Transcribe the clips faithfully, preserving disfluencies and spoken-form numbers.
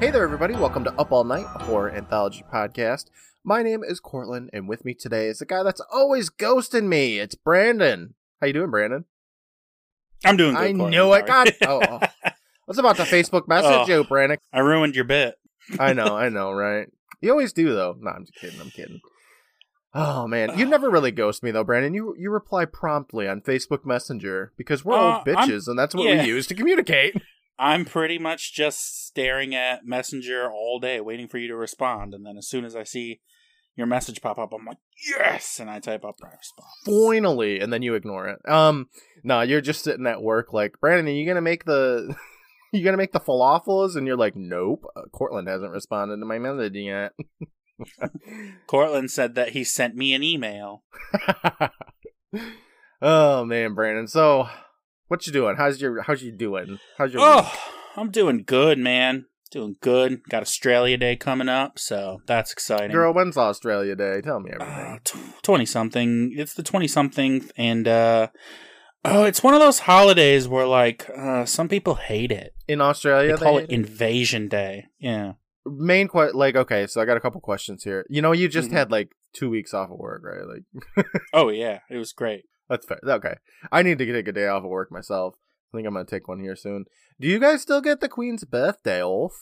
Hey there, everybody. Welcome to Up All Night, a horror anthology podcast. My name is Courtland, and with me today is the guy that's always ghosting me. It's Brandon. How you doing, Brandon? I'm doing good, I Courtland, knew it. God, oh, oh. I was about to Facebook message oh, you, Brandon. I ruined your bit. I know, I know, right? You always do, though. No, I'm just kidding. I'm kidding. Oh, man. You never really ghost me, though, Brandon. You you reply promptly on Facebook Messenger because we're uh, old bitches, I'm, and that's what yeah. we use to communicate. I'm pretty much just staring at Messenger all day, waiting for you to respond. And then as soon as I see your message pop up, I'm like, yes! And I type up my response. Finally! And then you ignore it. Um, no, you're just sitting at work like, Brandon, are you going to make the... you going to make the falafelas? And you're like, nope. Uh, Courtland hasn't responded to my message yet. Courtland said that he sent me an email. Oh, man, Brandon. So... what you doing? How's your how's you doing? How's your Oh, week? I'm doing good, man. Doing good. Got Australia Day coming up, so that's exciting. Girl, when's Australia Day? Tell me everything. twenty-something. Uh, it's the twenty-something, and uh, oh, it's one of those holidays where, like, uh, some people hate it. In Australia, they call they it Invasion it? Day. Yeah. Main question, like, okay, so I got a couple questions here. You know, you just mm-hmm. had, like, two weeks off of work, right? Like, oh, yeah. It was great. That's fair. Okay. I need to take a day off of work myself. I think I'm going to take one here soon. Do you guys still get the Queen's birthday off?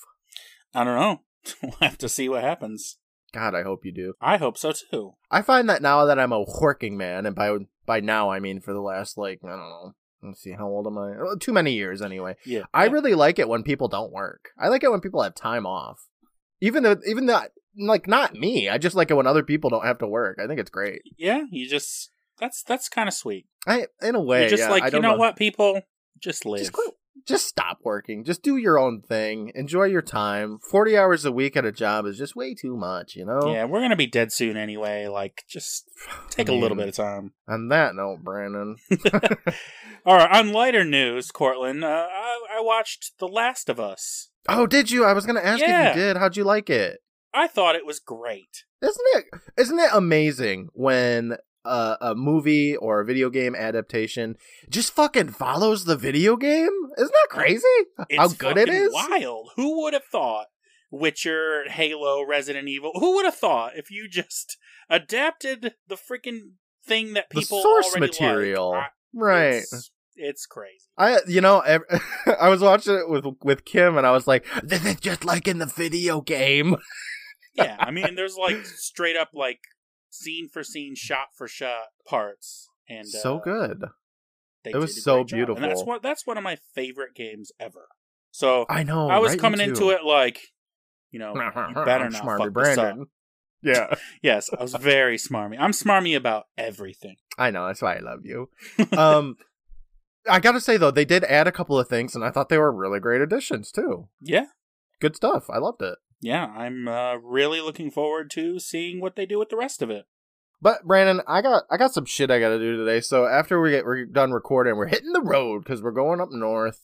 I don't know. We'll have to see what happens. God, I hope you do. I hope so, too. I find that now that I'm a working man, and by by now I mean for the last, like, I don't know. Let's see, how old am I? Oh, too many years, anyway. Yeah. I yeah. really like it when people don't work. I like it when people have time off. Even though, even though, like, not me. I just like it when other people don't have to work. I think it's great. Yeah, you just... That's that's kind of sweet. I in a way, You're just yeah, like I you know, know what, people just live. Just, quit, just stop working. Just do your own thing. Enjoy your time. Forty hours a week at a job is just way too much, you know. Yeah, we're gonna be dead soon anyway. Like, just take I mean, a little bit of time. On that note, Brandon. All right. On lighter news, Courtland, uh, I, I watched The Last of Us. Oh, did you? I was gonna ask yeah. if you did. How'd you like it? I thought it was great. Isn't it? Isn't it amazing when? Uh, a movie or a video game adaptation just fucking follows the video game? Isn't that crazy? It's how good it is? Wild. Who would have thought Witcher, Halo, Resident Evil? Who would have thought if you just adapted the freaking thing that people the source already material, liked, I, right? It's, it's crazy. I, you know, I was watching it with with Kim, and I was like, "This is just like in the video game." Yeah, I mean, there's like straight up like. Scene for scene, shot for shot parts, and uh, so good. It was so beautiful. And that's one. That's one of my favorite games ever. So I know I was right, coming into it like, you know, you better not fuck this up. Yeah. Yes, I was very smarmy. I'm smarmy about everything. I know. That's why I love you. um, I gotta say though, they did add a couple of things, and I thought they were really great additions too. Yeah. Good stuff. I loved it. Yeah, I'm uh, really looking forward to seeing what they do with the rest of it. But Brandon, I got I got some shit I got to do today. So after we get we're done recording, we're hitting the road because we're going up north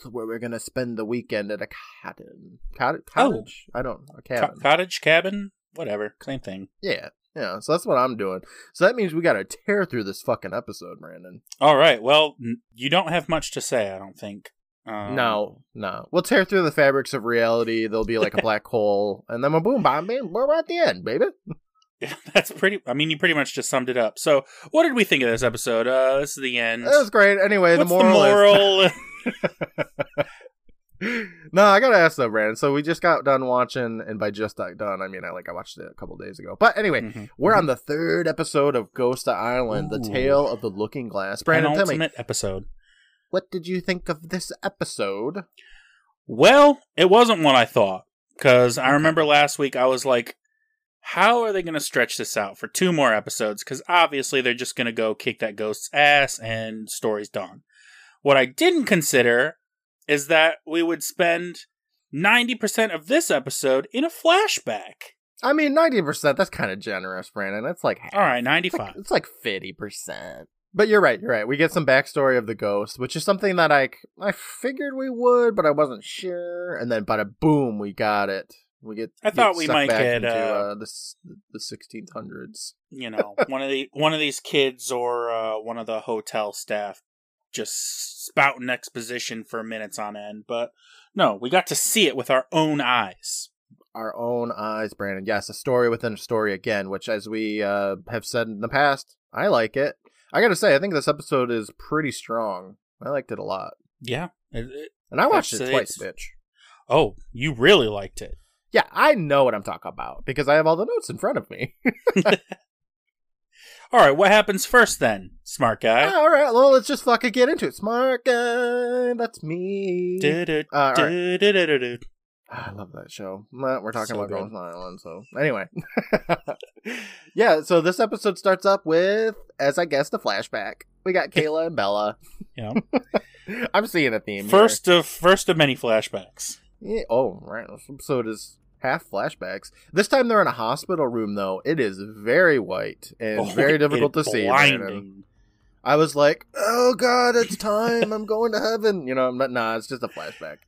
to where we're gonna spend the weekend at a cabin. Cottage? Cottage? Oh. I don't know. A cabin. Co- cottage, cabin, whatever, same thing. Yeah, yeah. So that's what I'm doing. So that means we got to tear through this fucking episode, Brandon. All right. Well, you don't have much to say, I don't think. Um, no, no. We'll tear through the fabrics of reality. There'll be like a black hole, and then we'll boom, bomb, bam, we're at the end, baby. Yeah, that's pretty. I mean, you pretty much just summed it up. So, what did we think of this episode? Uh, this is the end. It was great. Anyway, What's the moral. The moral? Is... no, I gotta ask though, Brandon. So we just got done watching, and by just got done, I mean I like I watched it a couple days ago. But anyway, mm-hmm. we're mm-hmm. on the third episode of Ghost Island: Ooh. The Tale of the Looking Glass. Brandon, tell me. Episode. What did you think of this episode? Well, it wasn't what I thought. Because I remember last week I was like, how are they going to stretch this out for two more episodes? Because obviously they're just going to go kick that ghost's ass and story's done. What I didn't consider is that we would spend ninety percent of this episode in a flashback. I mean, ninety percent, that's kind of generous, Brandon. That's like half. All right, ninety-five. It's like, it's like fifty percent. But you're right, you're right. We get some backstory of the ghost, which is something that I, I figured we would, but I wasn't sure. And then, bada boom, we got it. We get. I thought we might get into, uh, uh, the the sixteen hundreds. You know, one of the one of these kids or uh, one of the hotel staff just spouting exposition for minutes on end. But no, we got to see it with our own eyes. Our own eyes, Brandon. Yes, a story within a story again, which, as we uh, have said in the past, I like it. I gotta say, I think this episode is pretty strong. I liked it a lot. Yeah. It, it, and I watched it twice, bitch. Oh, you really liked it. Yeah, I know what I'm talking about, because I have all the notes in front of me. All right, what happens first then, smart guy? All right, well, let's just fucking get into it. Smart guy, that's me. Do, do, uh, do, right. do, do, do, do. I love that show. We're talking so about Ghost Island, so anyway. Yeah, so this episode starts up with, as I guess, the flashback. We got Kayla and Bella. Yeah. I'm seeing a theme First here. of first of many flashbacks. Yeah, oh, right. This episode is half flashbacks. This time they're in a hospital room, though. It is very white and oh, very difficult to see. Blinding. I was like, oh, God, it's time. I'm going to heaven. You know, I'm not, nah, it's just a flashback.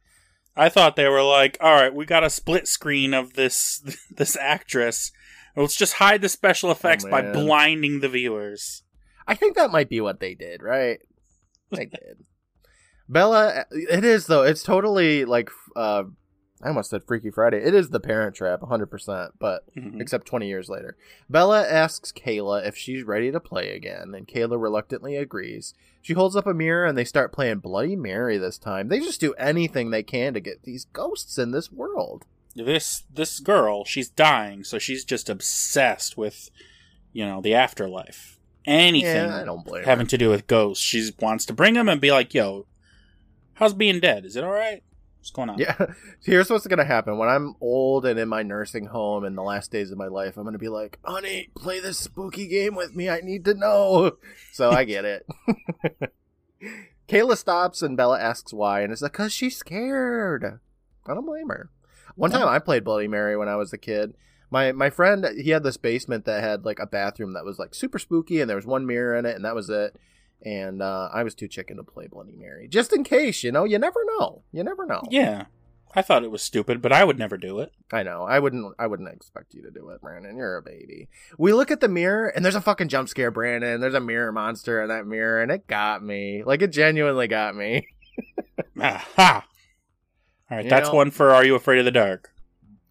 I thought they were like, all right, we got a split screen of this this actress. Let's just hide the special effects oh, by blinding the viewers. I think that might be what they did, right? They did. Bella, it is, though. It's totally, like, uh, I almost said Freaky Friday. It is The Parent Trap, one hundred percent, but mm-hmm. except twenty years later. Bella asks Kayla if she's ready to play again, and Kayla reluctantly agrees. She holds up a mirror, and they start playing Bloody Mary this time. They just do anything they can to get these ghosts in this world. This this girl, she's dying, so she's just obsessed with, you know, the afterlife. Anything yeah, I don't blame having her. to do with ghosts. She wants to bring them and be like, yo, how's being dead? Is it all right? What's going on? Yeah, here's what's going to happen. When I'm old and in my nursing home in the last days of my life, I'm going to be like, honey, play this spooky game with me. I need to know. So I get it. Kayla stops and Bella asks why, and it's like, because she's scared. I don't blame her. One time I played Bloody Mary when I was a kid. My my friend, he had this basement that had like a bathroom that was like super spooky, and there was one mirror in it, and that was it. And uh, I was too chicken to play Bloody Mary. Just in case, you know, you never know. You never know. Yeah. I thought it was stupid, but I would never do it. I know. I wouldn't I wouldn't expect you to do it, Brandon. You're a baby. We look at the mirror, and there's a fucking jump scare, Brandon. There's a mirror monster in that mirror, and it got me. Like, it genuinely got me. Aha! All right, you that's know, one for Are You Afraid of the Dark?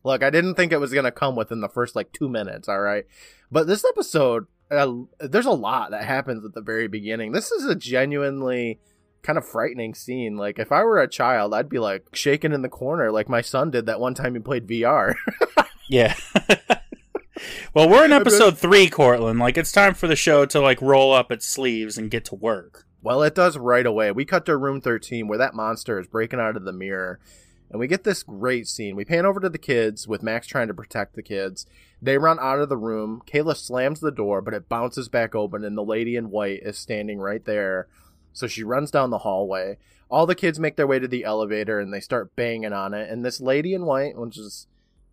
Look, I didn't think it was going to come within the first, like, two minutes, all right? But this episode... Uh, there's a lot that happens at the very beginning. This is a genuinely kind of frightening scene. Like, if I were a child, I'd be like shaking in the corner like my son did that one time he played V R. Yeah. Well, we're in episode three, Courtland. Like, it's time for the show to like roll up its sleeves and get to work. Well, it does right away. We cut to room thirteen where that monster is breaking out of the mirror. And we get this great scene. We pan over to the kids with Max trying to protect the kids. They run out of the room. Kayla slams the door, but it bounces back open, and the lady in white is standing right there. So she runs down the hallway. All the kids make their way to the elevator, and they start banging on it. And this lady in white, which is,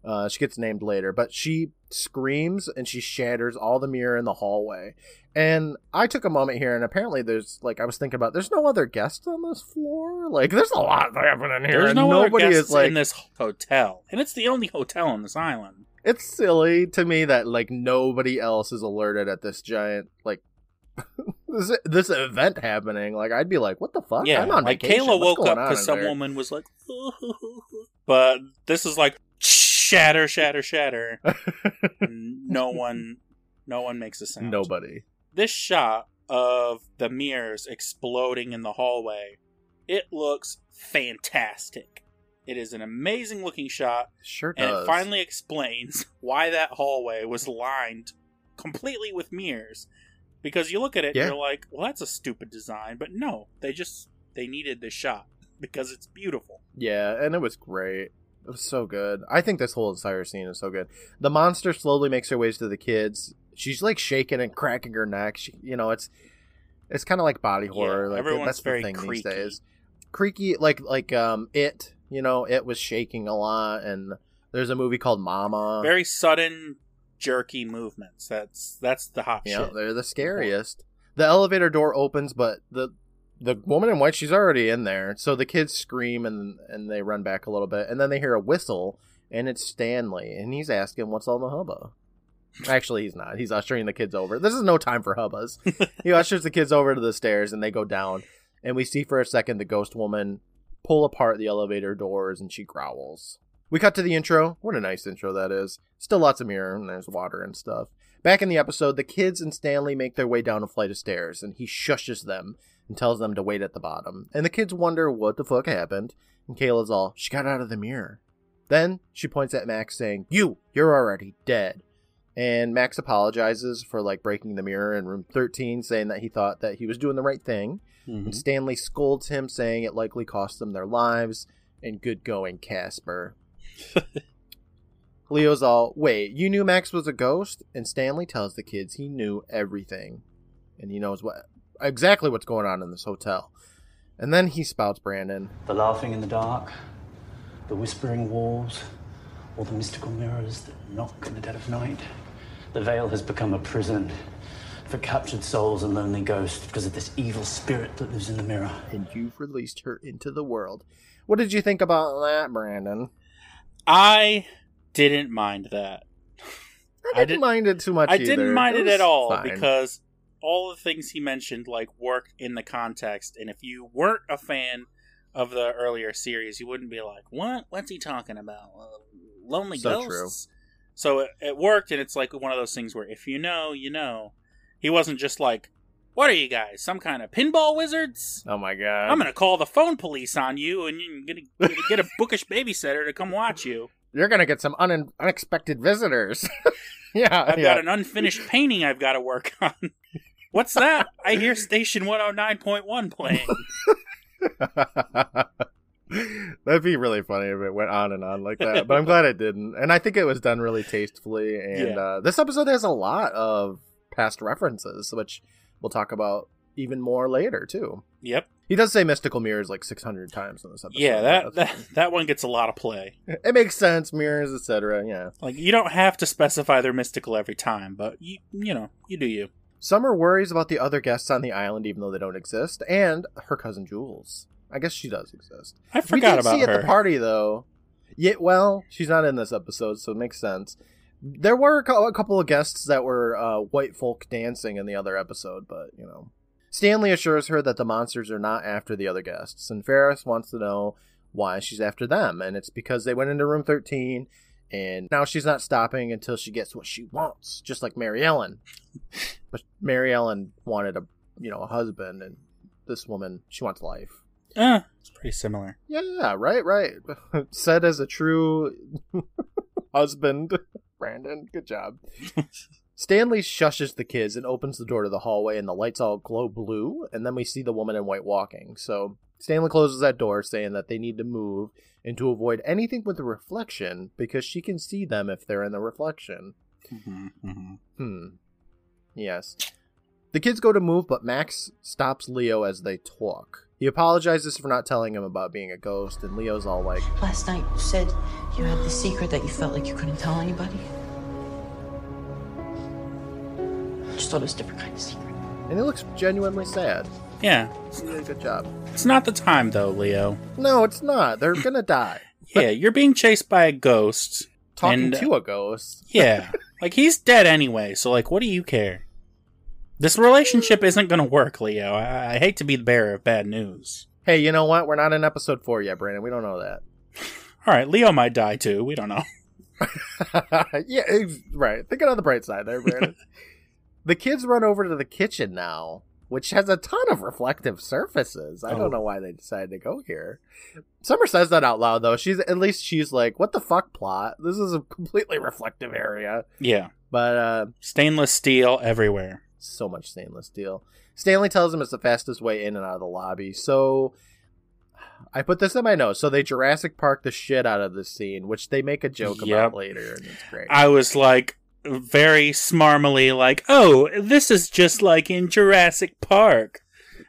uh, she gets named later, but she screams, and she shatters all the mirror in the hallway. And I took a moment here, and apparently there's, like, I was thinking about, there's no other guests on this floor? Like, there's a lot happening here. There's no nobody other guests is, like, in this hotel. And it's the only hotel on this island. It's silly to me that, like, nobody else is alerted at this giant, like, this, this event happening. Like, I'd be like, what the fuck? Yeah, I'm on like, vacation. Kayla What's woke up because some there? woman was like, but this is like, shatter, shatter, shatter. no one, no one makes a sound. Nobody. This shot of the mirrors exploding in the hallway, it looks fantastic. It is an amazing looking shot. Sure does. And it finally explains why that hallway was lined completely with mirrors. Because you look at it yeah. and you're like, well, that's a stupid design. But no, they just, they needed this shot because it's beautiful. Yeah, and it was great. It was so good. I think this whole entire scene is so good. The monster slowly makes her ways to the kids. She's like shaking and cracking her neck. She, you know, it's it's kind of like body horror. Yeah, like that's the thing creaky. these days. Creaky, like like um, it. You know, it was shaking a lot, and there's a movie called Mama. Very sudden, jerky movements. That's that's the hot yeah, shit. They're the scariest. The elevator door opens, but the the woman in white, she's already in there. So the kids scream and and they run back a little bit, and then they hear a whistle, and it's Stanley, and he's asking, "What's all the hubbub?" Actually, he's not. He's ushering the kids over. This is no time for hubbas. He ushers the kids over to the stairs, and they go down. and we see for a second the ghost woman pull apart the elevator doors, and she growls. We cut to the intro. What a nice intro that is. Still lots of mirror, and there's water and stuff. Back in the episode, the kids and Stanley make their way down a flight of stairs, and he shushes them and tells them to wait at the bottom. And the kids wonder what the fuck happened, and Kayla's all, she got out of the mirror. Then she points at Max saying, you, you're already dead. And Max apologizes for like breaking the mirror in room thirteen, saying that he thought that he was doing the right thing. Mm-hmm. And Stanley scolds him, saying it likely cost them their lives. And good going, Casper. Leo's all, wait, you knew Max was a ghost? And Stanley tells the kids he knew everything. And he knows what exactly what's going on in this hotel. And then he spouts Brandon. The laughing in the dark, the whispering walls, all the mystical mirrors that knock in the dead of night. The veil has become a prison for captured souls and lonely ghosts because of this evil spirit that lives in the mirror. And you've released her into the world. What did you think about that, Brandon? I didn't mind that. I didn't, I didn't mind it too much I either. didn't mind it, it at all fine. Because all the things he mentioned like worked in the context. And if you weren't a fan of the earlier series, you wouldn't be like, what? What's he talking about? Uh, lonely so ghosts? True. So it, it worked, and it's like one of those things where if you know, you know. He wasn't just like, what are you guys, some kind of pinball wizards? Oh my god. I'm going to call the phone police on you, and you're going to get a bookish babysitter to come watch you. You're going to get some un- unexpected visitors. yeah. I've yeah. got an unfinished painting I've got to work on. What's that? I hear Station one oh nine point one playing. That'd be really funny if it went on and on like that, but I'm glad it didn't. And I think it was done really tastefully. And yeah. uh, this episode has a lot of past references, which we'll talk about even more later too. Yep. He does say mystical mirrors like six hundred times in this episode. Yeah, that that, that one gets a lot of play. It makes sense, mirrors, et cetera. Yeah. Like, you don't have to specify they're mystical every time, but you you know, you do you. Summer worries about the other guests on the island even though they don't exist, and her cousin Jules. I guess she does exist. I forgot about her. We didn't see at the party though. Yeah, well, she's not in this episode, so it makes sense. There were a couple of guests that were uh, white folk dancing in the other episode, but, you know. Stanley assures her that the monsters are not after the other guests, and Ferris wants to know why she's after them, and it's because they went into room thirteen, and now she's not stopping until she gets what she wants, just like Mary Ellen. But Mary Ellen wanted a, you know, a husband, and this woman, she wants life. Yeah, it's pretty similar. Yeah, right, right. Said as a true husband. Brandon, good job. Stanley shushes the kids and opens the door to the hallway, and the lights all glow blue, and then we see the woman in white walking. So Stanley closes that door, saying that they need to move and to avoid anything with a reflection because she can see them if they're in the reflection. Mm-hmm, mm-hmm. Hmm. Yes. The kids go to move, but Max stops Leo as they talk. He apologizes for not telling him about being a ghost, and Leo's all like, last night you said you had this secret that you felt like you couldn't tell anybody. I just thought it was a different kind of secret. And it looks genuinely sad. Yeah. You did a good job. It's not the time, though, Leo. No, it's not. They're gonna die. Yeah, you're being chased by a ghost. Talking and, to a ghost. Yeah. Like, he's dead anyway, so, like, what do you care? This relationship isn't going to work, Leo. I-, I hate to be the bearer of bad news. Hey, you know what? We're not in episode four yet, Brandon. We don't know that. All right, Leo might die, too. We don't know. Yeah, right. Think on the bright side there, Brandon. The kids run over to the kitchen now, which has a ton of reflective surfaces. I oh. don't know why they decided to go here. Summer says that out loud, though. She's At least she's like, what the fuck, plot? This is a completely reflective area. Yeah. But uh, stainless steel everywhere. So much stainless steel. Stanley tells him it's the fastest way in and out of the lobby. So I put this in my notes. So they Jurassic Park the shit out of this scene, which they make a joke yep. about later. And it's great. I was like very smarmily like, oh, this is just like in Jurassic Park.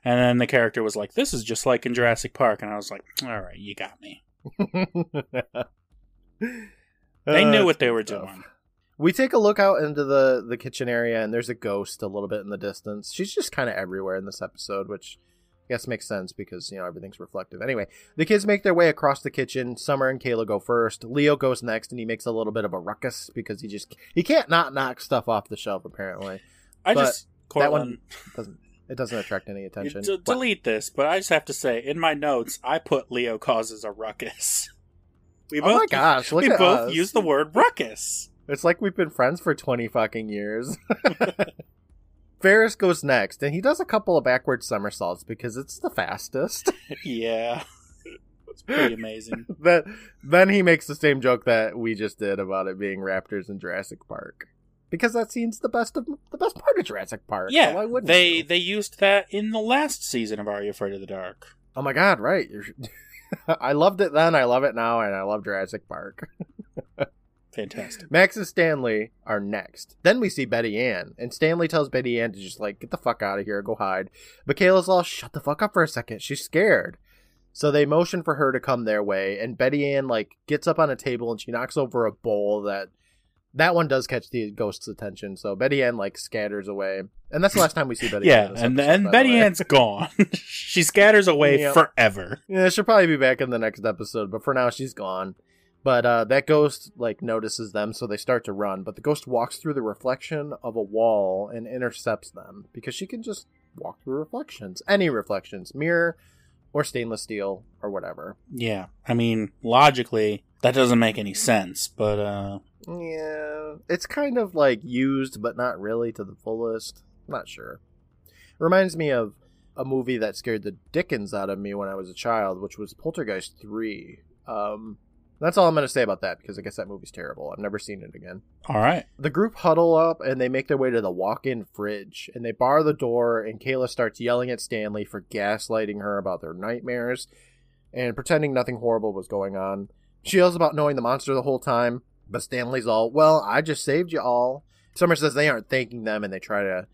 And then the character was like, this is just like in Jurassic Park. And I was like, all right, you got me. They knew uh, what they were tough. doing. We take a look out into the, the kitchen area, and there's a ghost a little bit in the distance. She's just kind of everywhere in this episode, which I guess makes sense because, you know, everything's reflective. Anyway, the kids make their way across the kitchen. Summer and Kayla go first. Leo goes next, and he makes a little bit of a ruckus because he just he can't not knock stuff off the shelf, apparently. I but just, Courtland, that one doesn't. It doesn't attract any attention. D- delete this, but I just have to say, in my notes, I put Leo causes a ruckus. We both, oh my gosh, look we at both us. Use the word ruckus. It's like we've been friends for twenty fucking years. Ferris goes next, and he does a couple of backward somersaults because it's the fastest. Yeah. It's pretty amazing. That, then he makes the same joke that we just did about it being raptors in Jurassic Park. Because that scene's the best of the best part of Jurassic Park. Yeah, so why wouldn't they you? They used that in the last season of Are You Afraid of the Dark? Oh my god, right. I loved it then, I love it now, and I love Jurassic Park. Fantastic. Max and Stanley are next. Then we see Betty Ann, and Stanley tells Betty Ann to just, like, get the fuck out of here, go hide. Michaela's all, shut the fuck up for a second, she's scared. So they motion for her to come their way, and Betty Ann, like, gets up on a table, and she knocks over a bowl that... That one does catch the ghost's attention, so Betty Ann, like, scatters away. And that's the last time we see Betty Ann. Yeah, and, episode, and Betty Ann's gone. She scatters away yeah. forever. Yeah, she'll probably be back in the next episode, but for now she's gone. But uh, that ghost, like, notices them, so they start to run. But the ghost walks through the reflection of a wall and intercepts them, because she can just walk through reflections. Any reflections. Mirror or stainless steel or whatever. Yeah, I mean, logically, that doesn't make any sense, but... uh Yeah, it's kind of, like, used, but not really to the fullest. Not sure. Reminds me of a movie that scared the dickens out of me when I was a child, which was Poltergeist three. Um, that's all I'm going to say about that, because I guess that movie's terrible. I've never seen it again. All right. The group huddle up, and they make their way to the walk-in fridge, and they bar the door, and Kayla starts yelling at Stanley for gaslighting her about their nightmares, and pretending nothing horrible was going on. She yells about knowing the monster the whole time. But Stanley's all, well, I just saved you all. Summer says they aren't thanking them, and they try to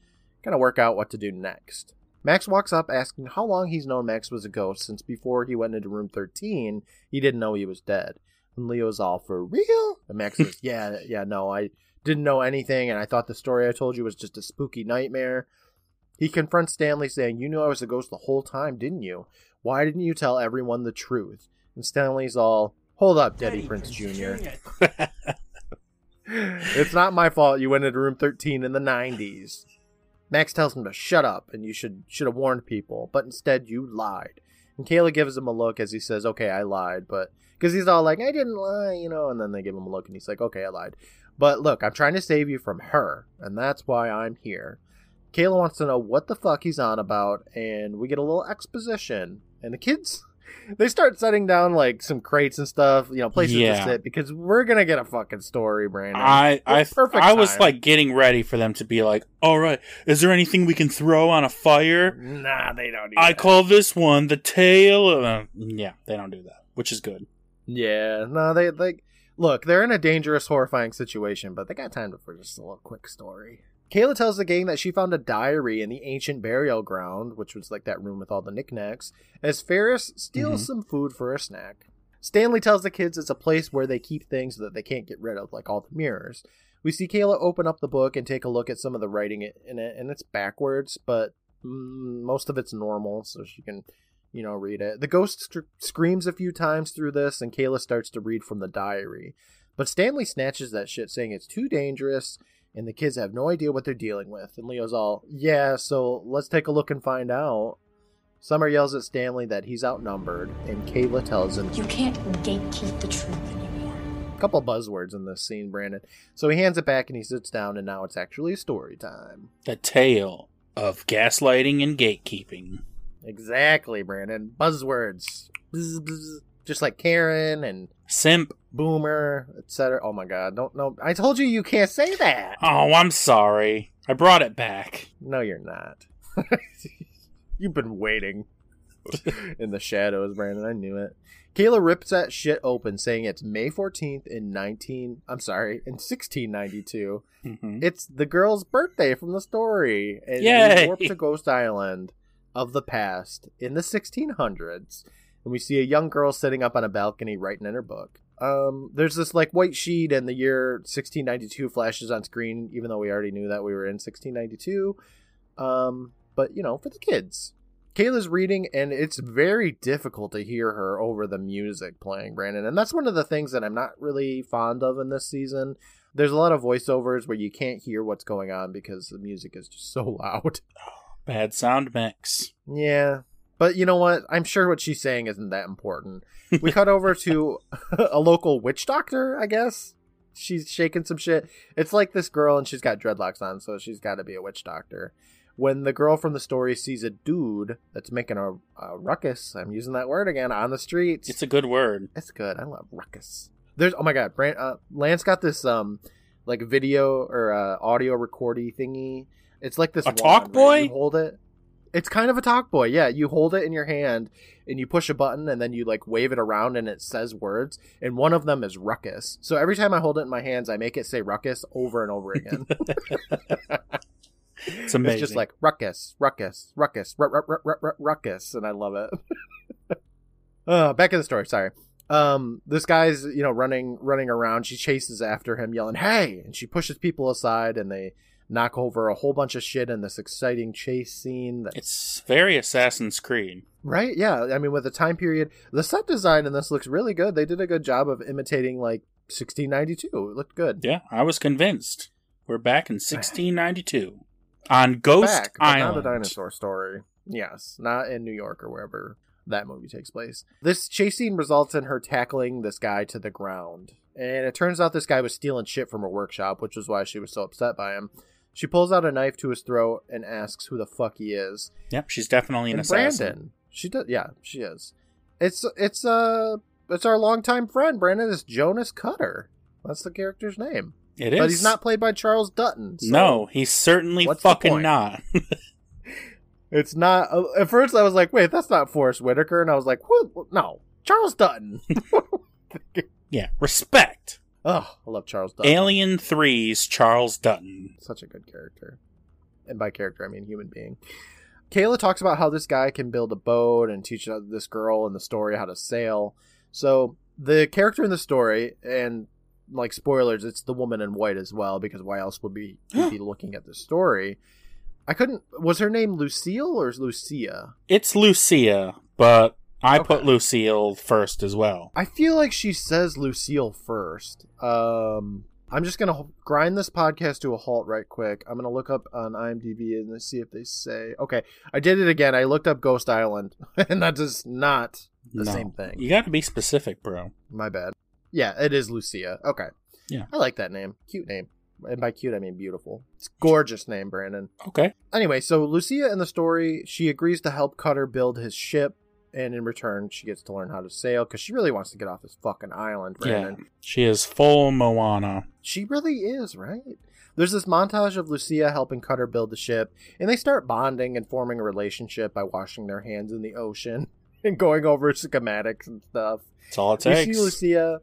kind of work out what to do next. Max walks up asking how long he's known Max was a ghost, since before he went into room thirteen, he didn't know he was dead. And Leo's all, for real? And Max says, yeah, yeah, no, I didn't know anything, and I thought the story I told you was just a spooky nightmare. He confronts Stanley saying, you knew I was a ghost the whole time, didn't you? Why didn't you tell everyone the truth? And Stanley's all... Hold up, Daddy Prince Junior It's not my fault you went into room thirteen in the nineties. Max tells him to shut up and you should should have warned people, but instead you lied. And Kayla gives him a look as he says, okay, I lied, but... Because he's all like, I didn't lie, you know, and then they give him a look and he's like, okay, I lied. But look, I'm trying to save you from her, and that's why I'm here. Kayla wants to know what the fuck he's on about, and we get a little exposition. And the kids... They start setting down, like, some crates and stuff, you know, places yeah. to sit, because we're going to get a fucking story, Brandon. I I, perfect I was, time. like, getting ready for them to be like, all right, is there anything we can throw on a fire? Nah, they don't do I that. I call this one the tale of... Uh, yeah, they don't do that, which is good. Yeah, no, they, like... Look, they're in a dangerous, horrifying situation, but they got time for just a little quick story. Kayla tells the gang that she found a diary in the ancient burial ground, which was like that room with all the knickknacks, as Ferris steals mm-hmm. some food for a snack. Stanley tells the kids it's a place where they keep things that they can't get rid of, like all the mirrors. We see Kayla open up the book and take a look at some of the writing in it, and it's backwards, but mm, most of it's normal, so she can, you know, read it. The ghost sc- screams a few times through this, and Kayla starts to read from the diary. But Stanley snatches that shit, saying it's too dangerous, and the kids have no idea what they're dealing with. And Leo's all, yeah, so let's take a look and find out. Summer yells at Stanley that he's outnumbered, and Kayla tells him, you can't gatekeep the truth anymore. A couple buzzwords in this scene, Brandon. So he hands it back, and he sits down, and now it's actually story time. The tale of gaslighting and gatekeeping. Exactly, Brandon. Buzzwords. Bzz, bzz. Just like Karen and... Simp. Boomer, et cetera. Oh my god, don't know. I told you you can't say that. Oh, I'm sorry. I brought it back. No, you're not. You've been waiting in the shadows, Brandon. I knew it. Kayla rips that shit open, saying it's May fourteenth in nineteen. I'm sorry, in sixteen ninety-two. Mm-hmm. It's the girl's birthday from the story, and we warp to Ghost Island of the past in the sixteen hundreds. And we see a young girl sitting up on a balcony writing in her book. Um, there's this, like, white sheet, and the year sixteen ninety-two flashes on screen, even though we already knew that we were in sixteen ninety-two. Um, but, you know, for the kids. Kayla's reading, and it's very difficult to hear her over the music playing, Brandon. And that's one of the things that I'm not really fond of in this season. There's a lot of voiceovers where you can't hear what's going on because the music is just so loud. Bad sound mix. Yeah. But you know what? I'm sure what she's saying isn't that important. We cut over to a local witch doctor, I guess. She's shaking some shit. It's like this girl, and she's got dreadlocks on, so she's got to be a witch doctor. When the girl from the story sees a dude that's making a, a ruckus, I'm using that word again, on the streets. It's a good word. It's good. I love ruckus. There's, oh my God, Brand, uh, Lance got this um, like video or uh, audio recordy thingy. It's like this. A talk boy? Right? You hold it. It's kind of a talk boy. Yeah. You hold it in your hand and you push a button and then you like wave it around and it says words. And one of them is ruckus. So every time I hold it in my hands, I make it say ruckus over and over again. It's amazing. It's just like ruckus, ruckus, ruckus, r- r- r- r- ruckus. And I love it. uh, back in the story. Sorry. Um, this guy's, you know, running, running around. She chases after him yelling, hey, and she pushes people aside and they knock over a whole bunch of shit in this exciting chase scene. That's... It's very Assassin's Creed. Right? Yeah. I mean, with the time period, the set design in this looks really good. They did a good job of imitating, like, sixteen ninety-two. It looked good. Yeah, I was convinced. We're back in sixteen ninety-two. On Ghost back, Island. Not a dinosaur story. Yes. Not in New York or wherever that movie takes place. This chase scene results in her tackling this guy to the ground. And it turns out this guy was stealing shit from her workshop, which is why she was so upset by him. She pulls out a knife to his throat and asks who the fuck he is. Yep, she's definitely an and assassin. Brandon, she does, yeah, she is. It's it's uh it's our longtime friend Brandon. It's Jonas Cutter. That's the character's name. It is, but he's not played by Charles Dutton. So no, he's certainly fucking not. It's not. Uh, at first, I was like, "Wait, that's not Forrest Whitaker," and I was like, "Who? No, Charles Dutton." Yeah, respect. Oh, I love Charles Dutton. Alien three's Charles Dutton. Such a good character. And by character, I mean human being. Kayla talks about how this guy can build a boat and teach this girl in the story how to sail. So the character in the story, and like spoilers, it's the woman in white as well, because why else would we be looking at the story? I couldn't... Was her name Lucille or Lucia? It's Lucia, but... I okay. put Lucille first as well. I feel like she says Lucille first. Um, I'm just going to grind this podcast to a halt right quick. I'm going to look up on IMDb and see if they say... Okay, I did it again. I looked up Ghost Island, and that is not the no. same thing. You got to be specific, bro. My bad. Yeah, it is Lucia. Okay. Yeah. I like that name. Cute name. And by cute, I mean beautiful. It's a gorgeous name, Brandon. Okay. Anyway, so Lucia in the story, she agrees to help Cutter build his ship. And in return, she gets to learn how to sail because she really wants to get off this fucking island, Brandon. Yeah, she is full Moana. She really is, right? There's this montage of Lucia helping Cutter build the ship, and they start bonding and forming a relationship by washing their hands in the ocean and going over schematics and stuff. That's all it takes. You see Lucia,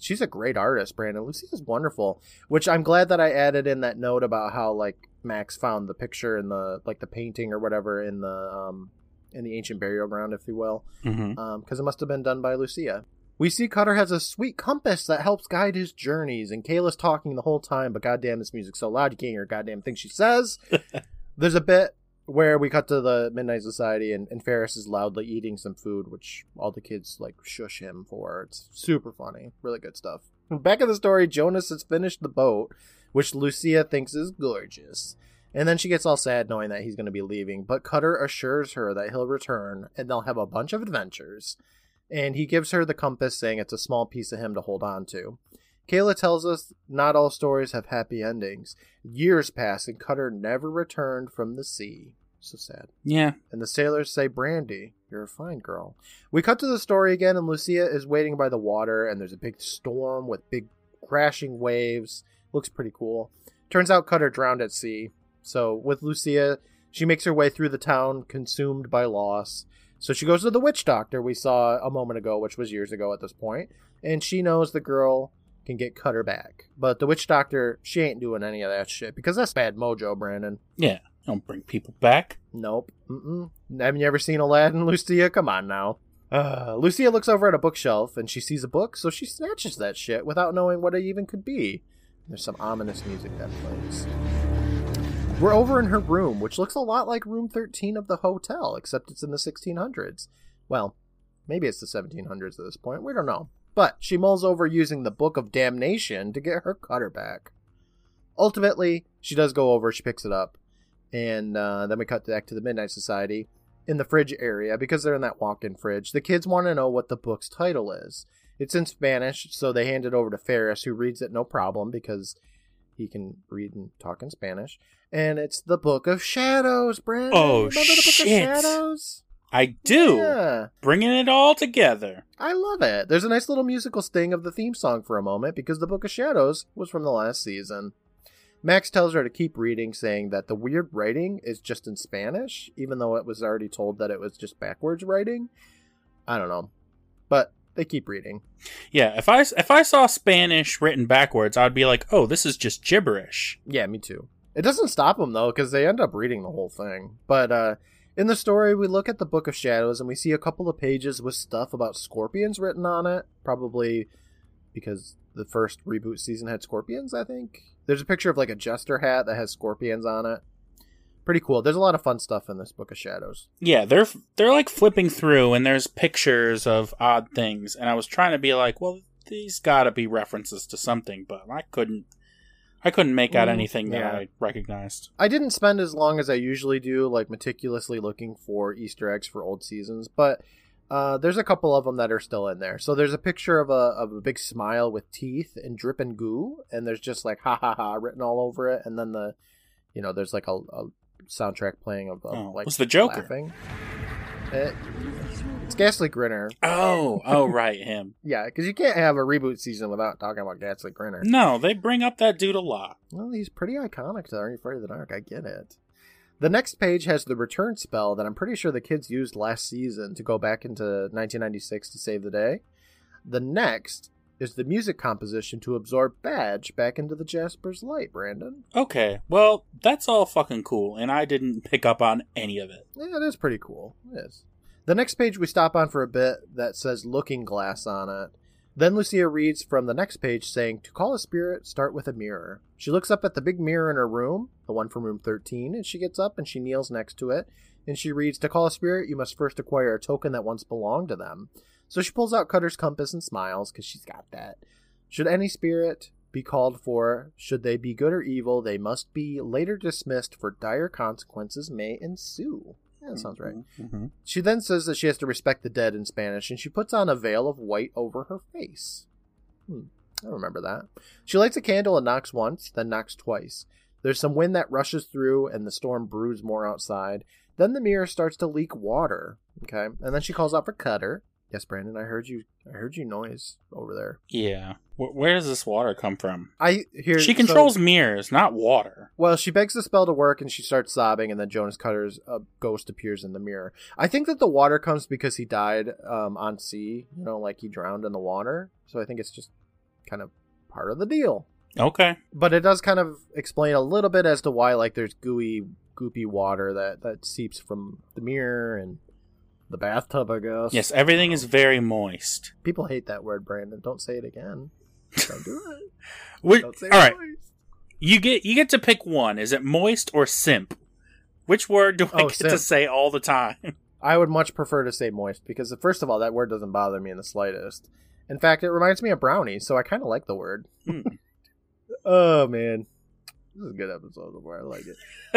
she's a great artist, Brandon. Lucia's wonderful, which I'm glad that I added in that note about how, like, Max found the picture in the, like, the painting or whatever in the... um. in the ancient burial ground, if you will, because mm-hmm. um, it must have been done by Lucia. We see Cutter has a sweet compass that helps guide his journeys, and Kayla's talking the whole time, but goddamn, this music's so loud, you can't hear a goddamn thing she says. There's a bit where we cut to the Midnight Society, and, and Ferris is loudly eating some food, which all the kids, like, shush him for. It's super funny. Really good stuff. Back in the story, Jonas has finished the boat, which Lucia thinks is gorgeous. And then she gets all sad knowing that he's going to be leaving, but Cutter assures her that he'll return and they'll have a bunch of adventures. And he gives her the compass, saying it's a small piece of him to hold on to. Kayla tells us not all stories have happy endings. Years pass and Cutter never returned from the sea. So sad. Yeah. And the sailors say, Brandy, you're a fine girl. We cut to the story again and Lucia is waiting by the water and there's a big storm with big crashing waves. Looks pretty cool. Turns out Cutter drowned at sea. So with Lucia, she makes her way through the town, consumed by loss. So she goes to the witch doctor we saw a moment ago, which was years ago at this point, and she knows the girl can get Cutter back. But the witch doctor, she ain't doing any of that shit, because that's bad mojo, Brandon. Yeah, don't bring people back. Nope. Mm-mm. Haven't you ever seen Aladdin, Lucia? Come on now. Uh, Lucia looks over at a bookshelf, and she sees a book, so she snatches that shit without knowing what it even could be. There's some ominous music that plays. We're over in her room, which looks a lot like room thirteen of the hotel, except it's in the sixteen hundreds. Well, maybe it's the seventeen hundreds at this point. We don't know. But she mulls over using the Book of Damnation to get her Cutter back. Ultimately, she does go over. She picks it up. And uh, then we cut back to the Midnight Society in the fridge area because they're in that walk-in fridge. The kids want to know what the book's title is. It's in Spanish, so they hand it over to Ferris, who reads it no problem because he can read and talk in Spanish. And it's the Book of Shadows, Brandon. Oh, remember shit. The Book of Shadows? I do. Yeah. Bringing it all together. I love it. There's a nice little musical sting of the theme song for a moment because the Book of Shadows was from the last season. Max tells her to keep reading, saying that the weird writing is just in Spanish, even though it was already told that it was just backwards writing. I don't know. But they keep reading. Yeah, if I, if I saw Spanish written backwards, I'd be like, oh, this is just gibberish. Yeah, me too. It doesn't stop them, though, because they end up reading the whole thing. But uh, in the story, we look at the Book of Shadows, and we see a couple of pages with stuff about scorpions written on it, probably because the first reboot season had scorpions, I think. There's a picture of like a jester hat that has scorpions on it. Pretty cool. There's a lot of fun stuff in this Book of Shadows. Yeah, they're they're like flipping through and there's pictures of odd things. And I was trying to be like, well, these gotta be references to something, but I couldn't I couldn't make out anything mm, yeah. that I recognized. I didn't spend as long as I usually do, like meticulously looking for Easter eggs for old seasons, but Uh, there's a couple of them that are still in there. So there's a picture of a of a big smile with teeth and drip and goo, and there's just like ha ha ha written all over it. And then the, you know, there's like a, a soundtrack playing of, of oh, like what's the Joker? Laughing. It, it's Ghastly Grinner. Oh, oh right, him. Yeah, because you can't have a reboot season without talking about Ghastly Grinner. No, they bring up that dude a lot. Well, he's pretty iconic to Are You Afraid of the Dark? I get it. The next page has the return spell that I'm pretty sure the kids used last season to go back into nineteen ninety-six to save the day. The next is the music composition to absorb Badge back into the Jasper's Light, Brandon. Okay, well, that's all fucking cool, and I didn't pick up on any of it. Yeah, it is pretty cool. It is. The next page we stop on for a bit that says Looking Glass on it. Then Lucia reads from the next page saying, to call a spirit, start with a mirror. She looks up at the big mirror in her room, the one from room thirteen, and she gets up and she kneels next to it. And she reads, to call a spirit, you must first acquire a token that once belonged to them. So she pulls out Cutter's Compass and smiles because she's got that. Should any spirit be called for, should they be good or evil, they must be later dismissed for dire consequences may ensue. Yeah, that sounds right. Mm-hmm. She then says that she has to respect the dead in Spanish, and she puts on a veil of white over her face. Hmm, I remember that. She lights a candle and knocks once, then knocks twice. There's some wind that rushes through, and the storm brews more outside. Then the mirror starts to leak water. Okay, and then she calls out for Cutter. Yes, Brandon, I heard you. I heard you noise over there. Yeah. Where does this water come from? I hear she controls so, mirrors, not water. Well, she begs the spell to work, and she starts sobbing, and then Jonas Cutter's uh, ghost appears in the mirror. I think that the water comes because he died um, on sea. You know, like he drowned in the water. So I think it's just kind of part of the deal. Okay. But it does kind of explain a little bit as to why, like, there's gooey, goopy water that that seeps from the mirror and the bathtub, I guess. Yes, everything is very moist. People hate that word, Brandon. Don't say it again. Don't do it. Which, Don't say all right. Moist. You get you get to pick one. Is it moist or simp? Which word do I oh, get simp. to say all the time? I would much prefer to say moist because, first of all, that word doesn't bother me in the slightest. In fact, it reminds me of brownie, so I kind of like the word. Mm. Oh, man. This is a good episode of where I like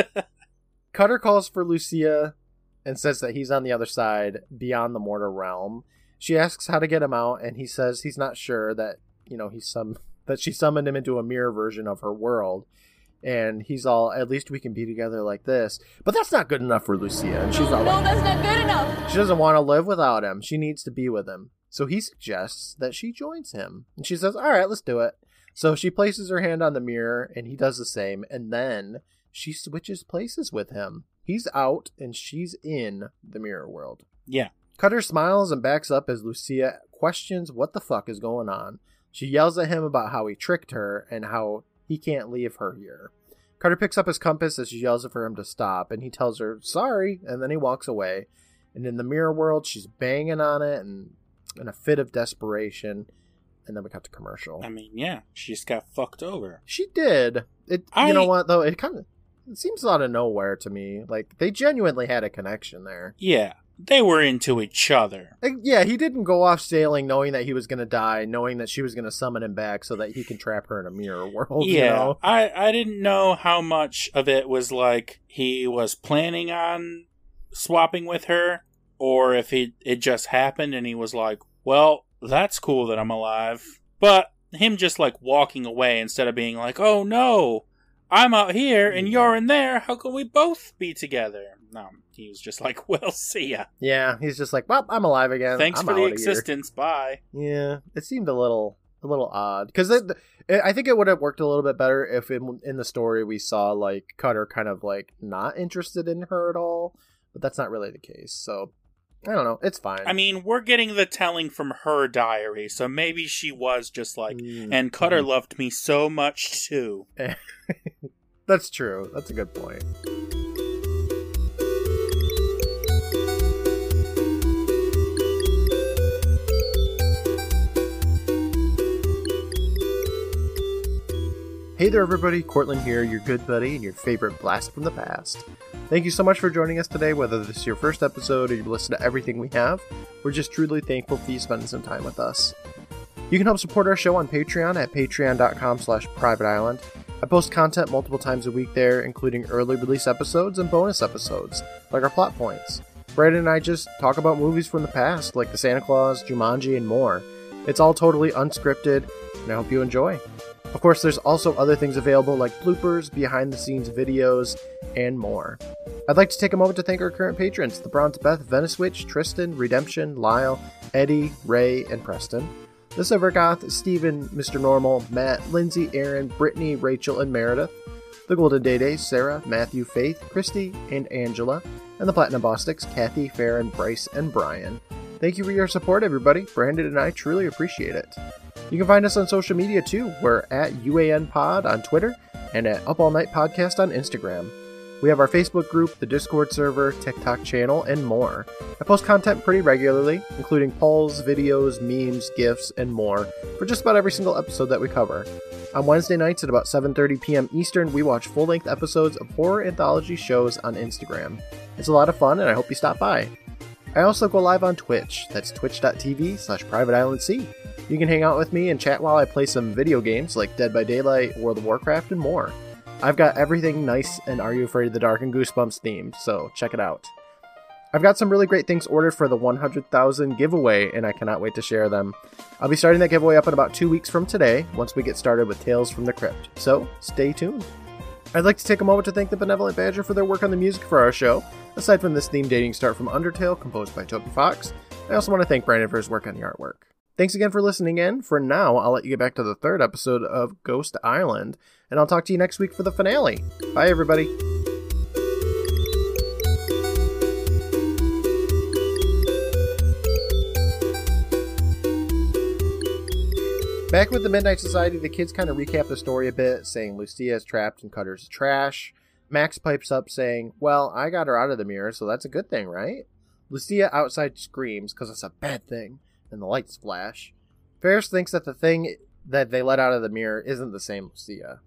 it. Cutter calls for Lucia and says that he's on the other side, beyond the mortar realm. She asks how to get him out, and he says he's not sure that, you know, he's some that she summoned him into a mirror version of her world. And he's all, at least we can be together like this. But that's not good enough for Lucia. And she's all, no, that's not good enough. She doesn't want to live without him. She needs to be with him. So he suggests that she joins him. And she says, all right, let's do it. So she places her hand on the mirror, and he does the same. And then she switches places with him. He's out, and she's in the mirror world. Yeah. Cutter smiles and backs up as Lucia questions what the fuck is going on. She yells at him about how he tricked her and how he can't leave her here. Cutter picks up his compass as she yells for him to stop, and he tells her, sorry, and then he walks away. And in the mirror world, she's banging on it and in a fit of desperation. And then we got to commercial. I mean, yeah, she just got fucked over. She did. It. I... You know what, though? It kind of... It seems out of nowhere to me. Like, they genuinely had a connection there. Yeah. They were into each other. Yeah, he didn't go off sailing knowing that he was going to die, knowing that she was going to summon him back so that he can trap her in a mirror world. Yeah, you know? I, I didn't know how much of it was like he was planning on swapping with her, or if he it just happened and he was like, well, that's cool that I'm alive. But him just like walking away instead of being like, oh no, I'm out here and you're in there. How can we both be together? No, he was just like, well, see ya. Yeah, he's just like, well, I'm alive again. Thanks I'm for the existence. Here. Bye. Yeah, it seemed a little a little odd. Because I think it would have worked a little bit better if in, in the story we saw like Cutter kind of like not interested in her at all. But that's not really the case. So, I don't know. It's fine. I mean, we're getting the telling from her diary. So maybe she was just like, mm-hmm. and Cutter loved me so much too. That's true. That's a good point. Hey there, everybody. Courtland here, your good buddy and your favorite blast from the past. Thank you so much for joining us today, whether this is your first episode or you've listened to everything we have. We're just truly thankful for you spending some time with us. You can help support our show on Patreon at patreon.com slash private island. I post content multiple times a week there, including early release episodes and bonus episodes, like our plot points. Brandon and I just talk about movies from the past, like The Santa Claus, Jumanji, and more. It's all totally unscripted, and I hope you enjoy. Of course, there's also other things available like bloopers, behind-the-scenes videos, and more. I'd like to take a moment to thank our current patrons, the Browns Beth, Venice Witch, Tristan, Redemption, Lyle, Eddie, Ray, and Preston. The Silvergoth, Steven, Mister Normal, Matt, Lindsay, Aaron, Brittany, Rachel, and Meredith. The Golden Day Day, Sarah, Matthew, Faith, Christy, and Angela. And the Platinum Bostics, Kathy, Farron, Bryce, and Brian. Thank you for your support, everybody. Brandon and I truly appreciate it. You can find us on social media, too. We're at U A N Pod on Twitter and at Up All Night Podcast on Instagram. We have our Facebook group, the Discord server, TikTok channel, and more. I post content pretty regularly, including polls, videos, memes, GIFs, and more for just about every single episode that we cover. On Wednesday nights at about seven thirty p.m. Eastern, we watch full-length episodes of horror anthology shows on Instagram. It's a lot of fun, and I hope you stop by. I also go live on Twitch. That's twitch.tv slash privateislandc. You can hang out with me and chat while I play some video games like Dead by Daylight, World of Warcraft, and more. I've got everything nice and Are You Afraid of the Dark and Goosebumps themed, so check it out. I've got some really great things ordered for the one hundred thousand giveaway, and I cannot wait to share them. I'll be starting that giveaway up in about two weeks from today, once we get started with Tales from the Crypt, so stay tuned. I'd like to take a moment to thank the Benevolent Badger for their work on the music for our show. Aside from this theme dating start from Undertale, composed by Toby Fox, I also want to thank Brandon for his work on the artwork. Thanks again for listening in. For now, I'll let you get back to the third episode of Ghost Island, and I'll talk to you next week for the finale. Bye, everybody. Back with the Midnight Society, the kids kind of recap the story a bit, saying Lucia is trapped and Cutter's trash. Max pipes up saying, well, I got her out of the mirror, so that's a good thing, right? Lucia outside screams because it's a bad thing. And the lights flash. Ferris thinks that the thing that they let out of the mirror isn't the same Lucia.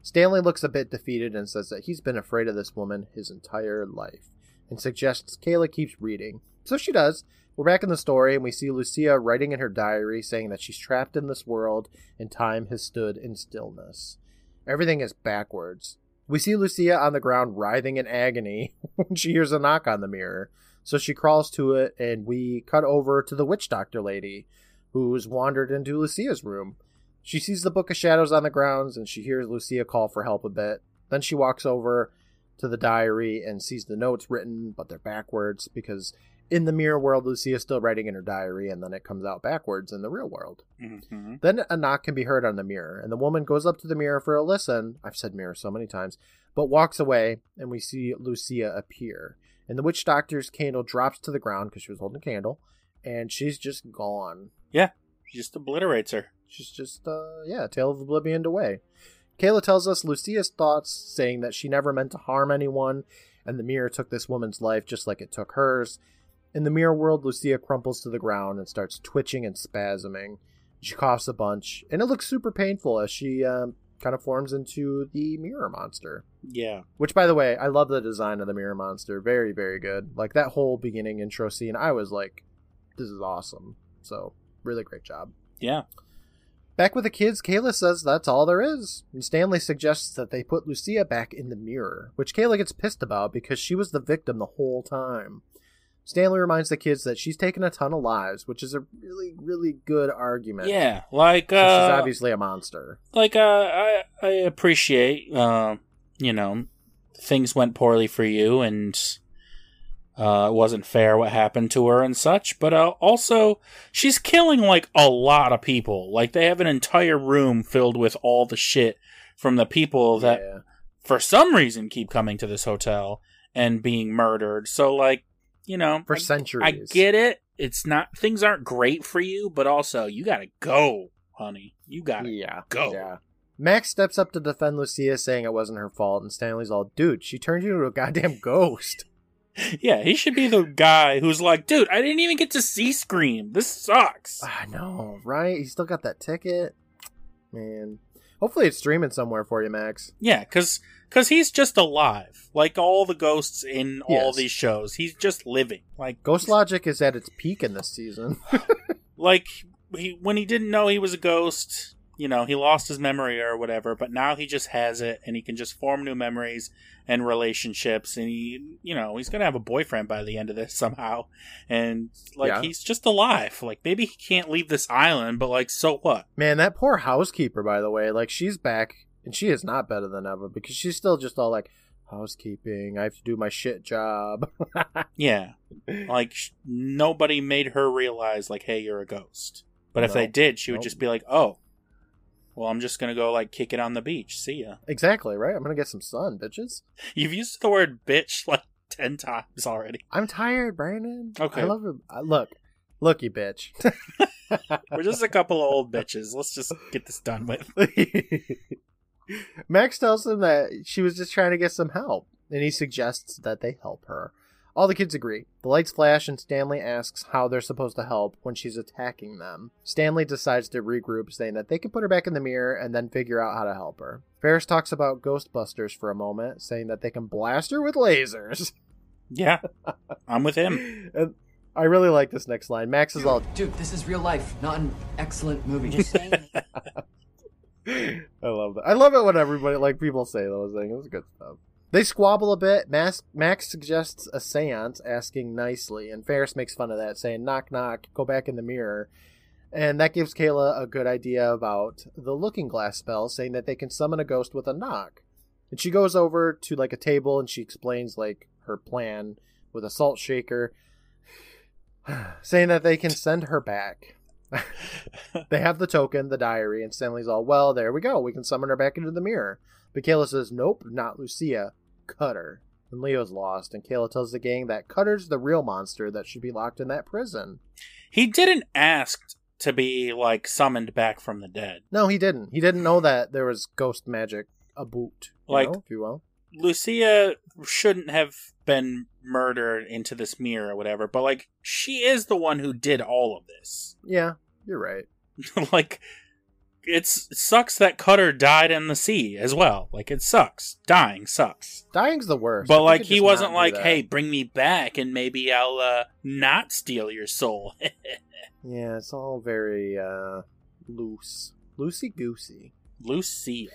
Stanley looks a bit defeated and says that he's been afraid of this woman his entire life, and suggests Kayla keeps reading. So she does. We're back in the story, and we see Lucia writing in her diary, saying that she's trapped in this world, and time has stood in stillness. Everything is backwards. We see Lucia on the ground writhing in agony when she hears a knock on the mirror. So she crawls to it, and we cut over to the witch doctor lady, who's wandered into Lucia's room. She sees the Book of Shadows on the grounds, and she hears Lucia call for help a bit. Then she walks over to the diary and sees the notes written, but they're backwards, because in the mirror world, Lucia's still writing in her diary, and then it comes out backwards in the real world. Mm-hmm. Then a knock can be heard on the mirror, and the woman goes up to the mirror for a listen. I've said mirror so many times, but walks away, and we see Lucia appear. And the witch doctor's candle drops to the ground because she was holding a candle, and she's just gone. Yeah, she just obliterates her. She's just, uh, yeah, tale of oblivion away. Kayla tells us Lucia's thoughts, saying that she never meant to harm anyone, and the mirror took this woman's life just like it took hers. In the mirror world, Lucia crumples to the ground and starts twitching and spasming. She coughs a bunch, and it looks super painful as she um, kind of forms into the mirror monster. Yeah. Which, by the way, I love the design of the mirror monster. Very, very good. Like, that whole beginning intro scene, I was like, this is awesome. So, really great job. Yeah. Back with the kids, Kayla says that's all there is. And Stanley suggests that they put Lucia back in the mirror, which Kayla gets pissed about because she was the victim the whole time. Stanley reminds the kids that she's taken a ton of lives, which is a really, really good argument. Yeah, like... Uh, she's obviously a monster. Like, uh, I, I appreciate, uh, you know, things went poorly for you and uh, it wasn't fair what happened to her and such. But uh, also, she's killing, like, a lot of people. Like, they have an entire room filled with all the shit from the people that, yeah. for some reason, keep coming to this hotel and being murdered. So, like, you know, for I, centuries. I get it. It's not, things aren't great for you, but also you gotta go, honey. You gotta yeah, go. Yeah. Max steps up to defend Lucia, saying it wasn't her fault, and Stanley's all, dude, she turned you into a goddamn ghost. Yeah, he should be the guy who's like, dude, I didn't even get to see Scream. This sucks. I know, right? He still got that ticket. Man. Hopefully it's streaming somewhere for you, Max. Yeah, because cause he's just alive. Like all the ghosts in yes. all these shows. He's just living. Like Ghost Logic is at its peak in this season. Like, he, when he didn't know he was a ghost, you know, he lost his memory or whatever, but now he just has it, and he can just form new memories and relationships, and he, you know, he's going to have a boyfriend by the end of this somehow. And, like, yeah. he's just alive. Like, maybe he can't leave this island, but, like, so what? Man, that poor housekeeper, by the way, like, she's back, and she is not better than ever, because she's still just all like, housekeeping, I have to do my shit job. Yeah. Like, sh- nobody made her realize, like, hey, you're a ghost. But no. if they did, she nope. would just be like, oh, well, I'm just going to go, like, kick it on the beach. See ya. Exactly, right? I'm going to get some sun, bitches. You've used the word bitch, like, ten times already. I'm tired, Brandon. Okay. I love it. Look. Look, you bitch. We're just a couple of old bitches. Let's just get this done with. Max tells them that she was just trying to get some help, and he suggests that they help her. All the kids agree. The lights flash, and Stanley asks how they're supposed to help when she's attacking them. Stanley decides to regroup, saying that they can put her back in the mirror and then figure out how to help her. Ferris talks about Ghostbusters for a moment, saying that they can blast her with lasers. Yeah, I'm with him. And I really like this next line. Max is all, dude, this is real life, not an excellent movie. Just saying. I love that. I love it when everybody, like, people say those things. It's good stuff. They squabble a bit. Max, Max suggests a seance, asking nicely, and Ferris makes fun of that, saying, knock, knock, go back in the mirror. And that gives Kayla a good idea about the looking glass spell, saying that they can summon a ghost with a knock. And she goes over to, like, a table, and she explains, like, her plan with a salt shaker, saying that they can send her back. They have the token, the diary, and Stanley's all, well, there we go, we can summon her back into the mirror. But Kayla says, nope, not Lucia, Cutter. And Leo's lost, and Kayla tells the gang that Cutter's the real monster that should be locked in that prison. He didn't ask to be, like, summoned back from the dead. No, he didn't. He didn't know that there was ghost magic aboot, you like, know, if you will. Lucia shouldn't have been murdered into this mirror or whatever, but, like, she is the one who did all of this. Yeah, you're right. Like, it's, it sucks that Cutter died in the sea as well. Like, it sucks. Dying sucks. Dying's the worst. But, like, he wasn't like, hey, bring me back and maybe I'll uh, not steal your soul. Yeah, it's all very uh, loose. Loosey-goosey. Lucia.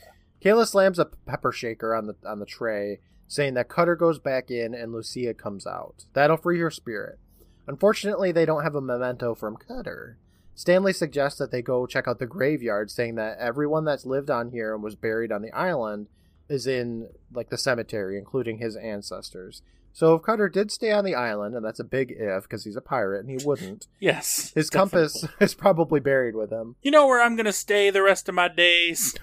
Kayla slams a pepper shaker on the on the tray, saying that Cutter goes back in and Lucia comes out. That'll free her spirit. Unfortunately, they don't have a memento from Cutter. Stanley suggests that they go check out the graveyard, saying that everyone that's lived on here and was buried on the island is in, like, the cemetery, including his ancestors. So if Cutter did stay on the island, and that's a big if, because he's a pirate, and he wouldn't. Yes. His definitely. Compass is probably buried with him. You know where I'm going to stay the rest of my days?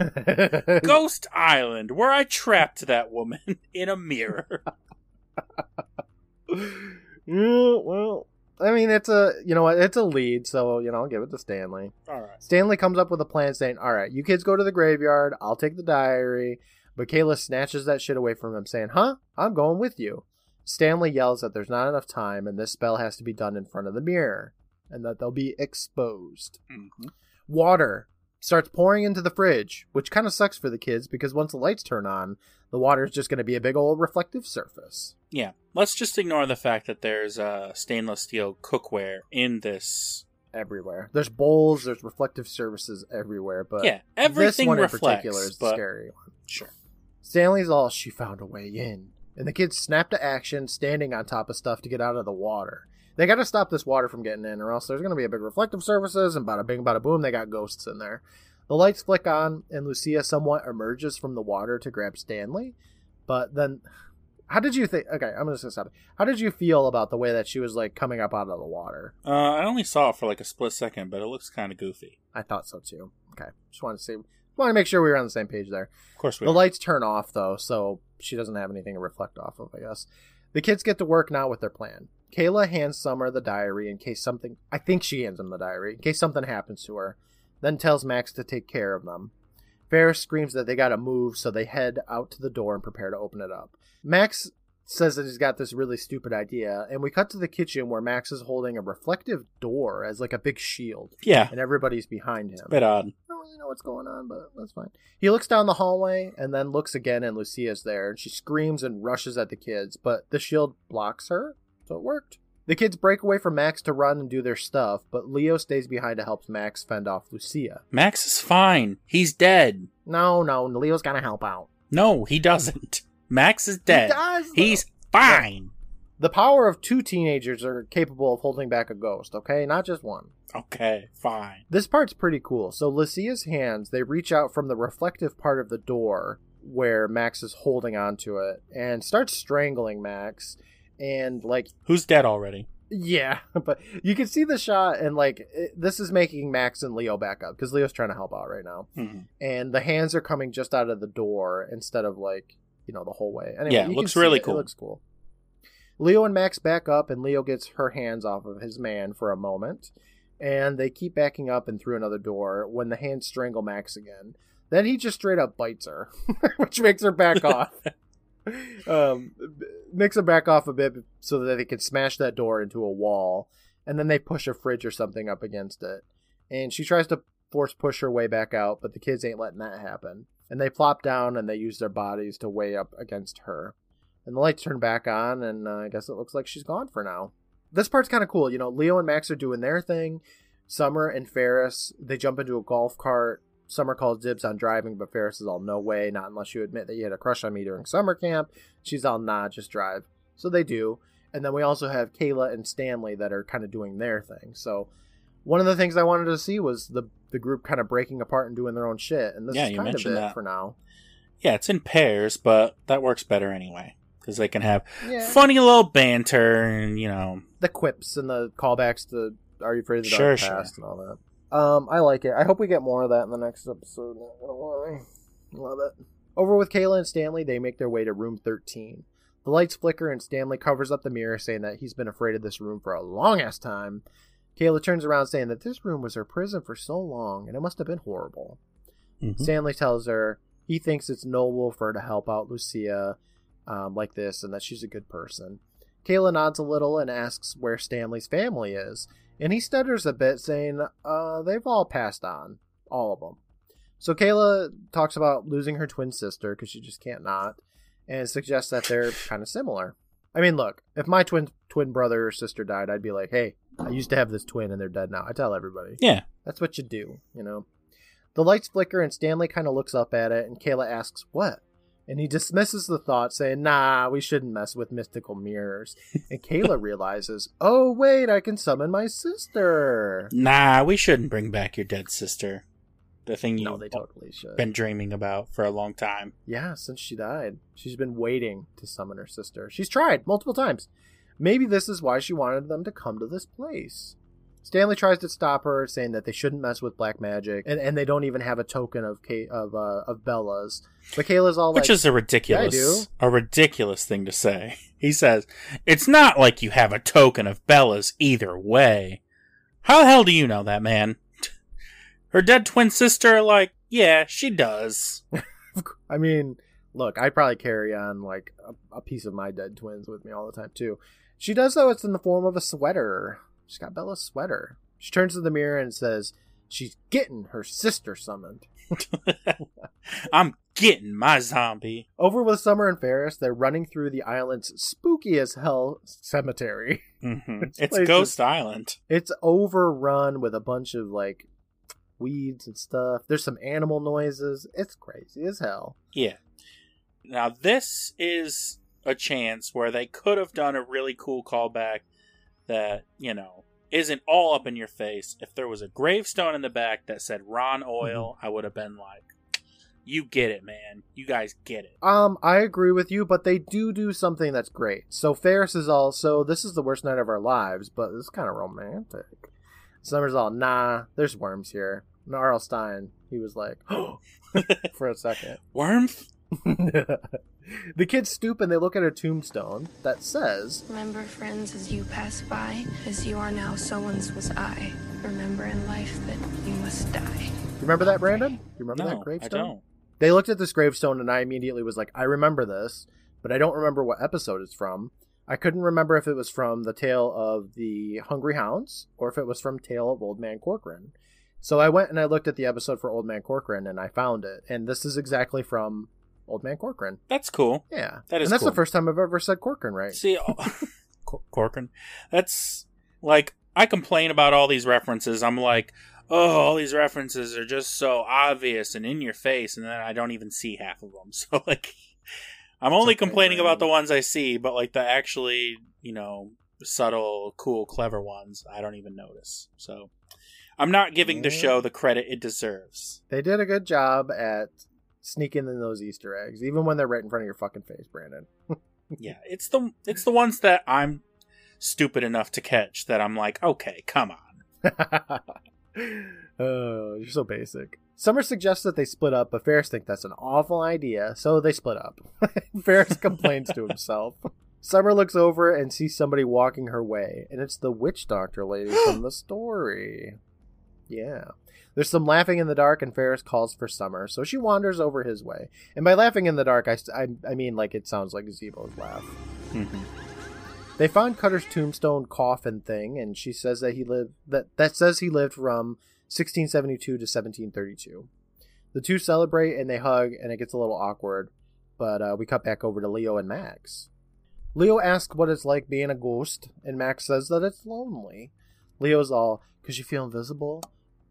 Ghost Island, where I trapped that woman in a mirror. Yeah, well, I mean, it's a, you know, it's a lead, so, you know, I'll give it to Stanley. All right. Stanley comes up with a plan saying, all right, you kids go to the graveyard, I'll take the diary. But Kayla snatches that shit away from him, saying, huh? I'm going with you. Stanley yells that there's not enough time and this spell has to be done in front of the mirror and that they'll be exposed. Mm-hmm. Water starts pouring into the fridge, which kind of sucks for the kids because once the lights turn on, the water is just going to be a big old reflective surface. Yeah. Let's just ignore the fact that there's uh, stainless steel cookware in this. Everywhere. There's bowls, there's reflective surfaces everywhere, but yeah, everything this one reflects, in particular is the scary one. Sure. Stanley's all, she found a way in. And the kids snap to action, standing on top of stuff to get out of the water. They got to stop this water from getting in, or else there's going to be a big reflective surfaces, and bada bing, bada boom, they got ghosts in there. The lights flick on, and Lucia somewhat emerges from the water to grab Stanley. But then, how did you think? Okay, I'm just going to stop it. How did you feel about the way that she was, like, coming up out of the water? Uh, I only saw it for, like, a split second, but it looks kind of goofy. I thought so, too. Okay, just wanted to see. Want to make sure we were on the same page there. Of course we The are. Lights turn off, though, so she doesn't have anything to reflect off of, I guess. The kids get to work now with their plan. Kayla hands Summer the diary in case something... I think she hands him the diary, in case something happens to her. Then tells Max to take care of them. Ferris screams that they gotta move, so they head out to the door and prepare to open it up. Max says that he's got this really stupid idea, and we cut to the kitchen where Max is holding a reflective door as like a big shield. Yeah. And everybody's behind him. It's a bit odd. I don't really know what's going on, but that's fine. He looks down the hallway and then looks again, and Lucia's there, and she screams and rushes at the kids, but the shield blocks her, so it worked. The kids break away from Max to run and do their stuff, but Leo stays behind to help Max fend off Lucia. Max is fine. He's dead. No, no, Leo's gotta help out. No, he doesn't. Max is dead. He does, He's fine. The power of two teenagers are capable of holding back a ghost, okay? Not just one. Okay, fine. This part's pretty cool. So Lucia's hands, they reach out from the reflective part of the door where Max is holding onto it and starts strangling Max and like... Who's dead already? Yeah, but you can see the shot and like it, this is making Max and Leo back up because Leo's trying to help out right now. Mm-hmm. And the hands are coming just out of the door instead of like... You know, the whole way. Anyway, yeah, it looks really it. cool. It looks cool. Leo and Max back up, and Leo gets her hands off of his man for a moment, and they keep backing up and through another door when the hands strangle Max again. Then he just straight up bites her, which makes her back off. Um, makes her back off a bit so that they can smash that door into a wall, and then they push a fridge or something up against it. And she tries to force push her way back out, but the kids ain't letting that happen. And they flop down and they use their bodies to weigh up against her. And the lights turn back on and uh, I guess it looks like she's gone for now. This part's kind of cool. You know, Leo and Max are doing their thing. Summer and Ferris, they jump into a golf cart. Summer calls dibs on driving, but Ferris is all, no way, not unless you admit that you had a crush on me during summer camp. She's all, nah, just drive. So they do. And then we also have Kayla and Stanley that are kind of doing their thing. So one of the things I wanted to see was the the group kind of breaking apart and doing their own shit. And this yeah, is kind of it that. for now. Yeah, it's in pairs, but that works better anyway. Because they can have yeah. funny little banter and, you know. The quips and the callbacks to Are You Afraid of the Dark sure, Past sure. and all that. Um, I like it. I hope we get more of that in the next episode. Don't worry. Love it. Over with Kayla and Stanley, they make their way to room thirteen. The lights flicker and Stanley covers up the mirror saying that he's been afraid of this room for a long-ass time. Kayla turns around saying that this room was her prison for so long, and it must have been horrible. Mm-hmm. Stanley tells her he thinks it's noble for her to help out Lucia um, like this, and that she's a good person. Kayla nods a little and asks where Stanley's family is, and he stutters a bit, saying uh, they've all passed on, all of them. So Kayla talks about losing her twin sister, because she just can't not, and suggests that they're kind of similar. I mean, look, if my twin twin brother or sister died, I'd be like, hey, I used to have this twin and they're dead now. I tell everybody. Yeah. That's what you do, you know. The lights flicker and Stanley kind of looks up at it and Kayla asks, what? And he dismisses the thought saying, nah, we shouldn't mess with mystical mirrors. And Kayla realizes, oh, wait, I can summon my sister. Nah, we shouldn't bring back your dead sister. The thing you've no, they totally should. been dreaming about for a long time. Yeah, since she died. She's been waiting to summon her sister. She's tried multiple times. Maybe this is why she wanted them to come to this place. Stanley tries to stop her, saying that they shouldn't mess with black magic, and, and they don't even have a token of Kay, of uh, of Bella's. But Kayla's all like, which is a ridiculous, yeah, I do. a ridiculous thing to say. He says, it's not like you have a token of Bella's either way. How the hell do you know that, man? Her dead twin sister, like, yeah, she does. I mean, look, I probably carry on, like, a, a piece of my dead twins with me all the time, too. She does, though, it's in the form of a sweater. She's got Bella's sweater. She turns to the mirror and says, She's getting her sister summoned. I'm getting my zombie. Over with Summer and Ferris, they're running through the island's spooky as hell cemetery. Mm-hmm. It's Ghost is, Island. It's overrun with a bunch of like weeds and stuff. There's some animal noises. It's crazy as hell. Yeah. Now this is a chance where they could have done a really cool callback that, you know, isn't all up in your face. If there was a gravestone in the back that said Ron Oil, mm-hmm. I would have been like, you get it, man. You guys get it. Um, I agree with you, but they do do something that's great. So Ferris is all, so this is the worst night of our lives, but it's kind of romantic. Summer's all, nah, there's worms here. And Arl Stein, he was like, oh, for a second. Worms? The kids stoop and they look at a tombstone that says, remember, friends, as you pass by, as you are now, so once was I. Remember in life that you must die. You remember that, Brandon? You remember no, that gravestone? I don't. They looked at this gravestone and I immediately was like, I remember this, but I don't remember what episode it's from. I couldn't remember if it was from the Tale of the Hungry Hounds or if it was from Tale of Old Man Corcoran. So I went and I looked at the episode for Old Man Corcoran and I found it. And this is exactly from Old Man Corcoran. That's cool. Yeah. That is and that's cool. The first time I've ever said Corcoran, right? See, Cor- Corcoran. That's like, I complain about all these references. I'm like, oh, all these references are just so obvious and in your face. And then I don't even see half of them. So like, I'm only okay, complaining right. about the ones I see, but like the actually, you know, subtle, cool, clever ones, I don't even notice. So I'm not giving yeah. the show the credit it deserves. They did a good job at sneaking in those Easter eggs, even when they're right in front of your fucking face, Brandon. Yeah, it's the it's the ones that I'm stupid enough to catch that I'm like, okay, come on. Oh, you're so basic. Summer suggests that they split up, but Ferris thinks that's an awful idea, so they split up. Ferris complains to himself. Summer looks over and sees somebody walking her way, and it's the witch doctor lady from the story. Yeah. There's some laughing in the dark, and Ferris calls for Summer, so she wanders over his way. And by laughing in the dark, I, I, I mean, like, it sounds like Zebo's laugh. Mm-hmm. They find Cutter's tombstone coffin thing, and she says that he lived that, that says he lived from sixteen seventy-two to seventeen thirty-two. The two celebrate, and they hug, and it gets a little awkward, but uh, we cut back over to Leo and Max. Leo asks what it's like being a ghost, and Max says that it's lonely. Leo's all, because you feel invisible?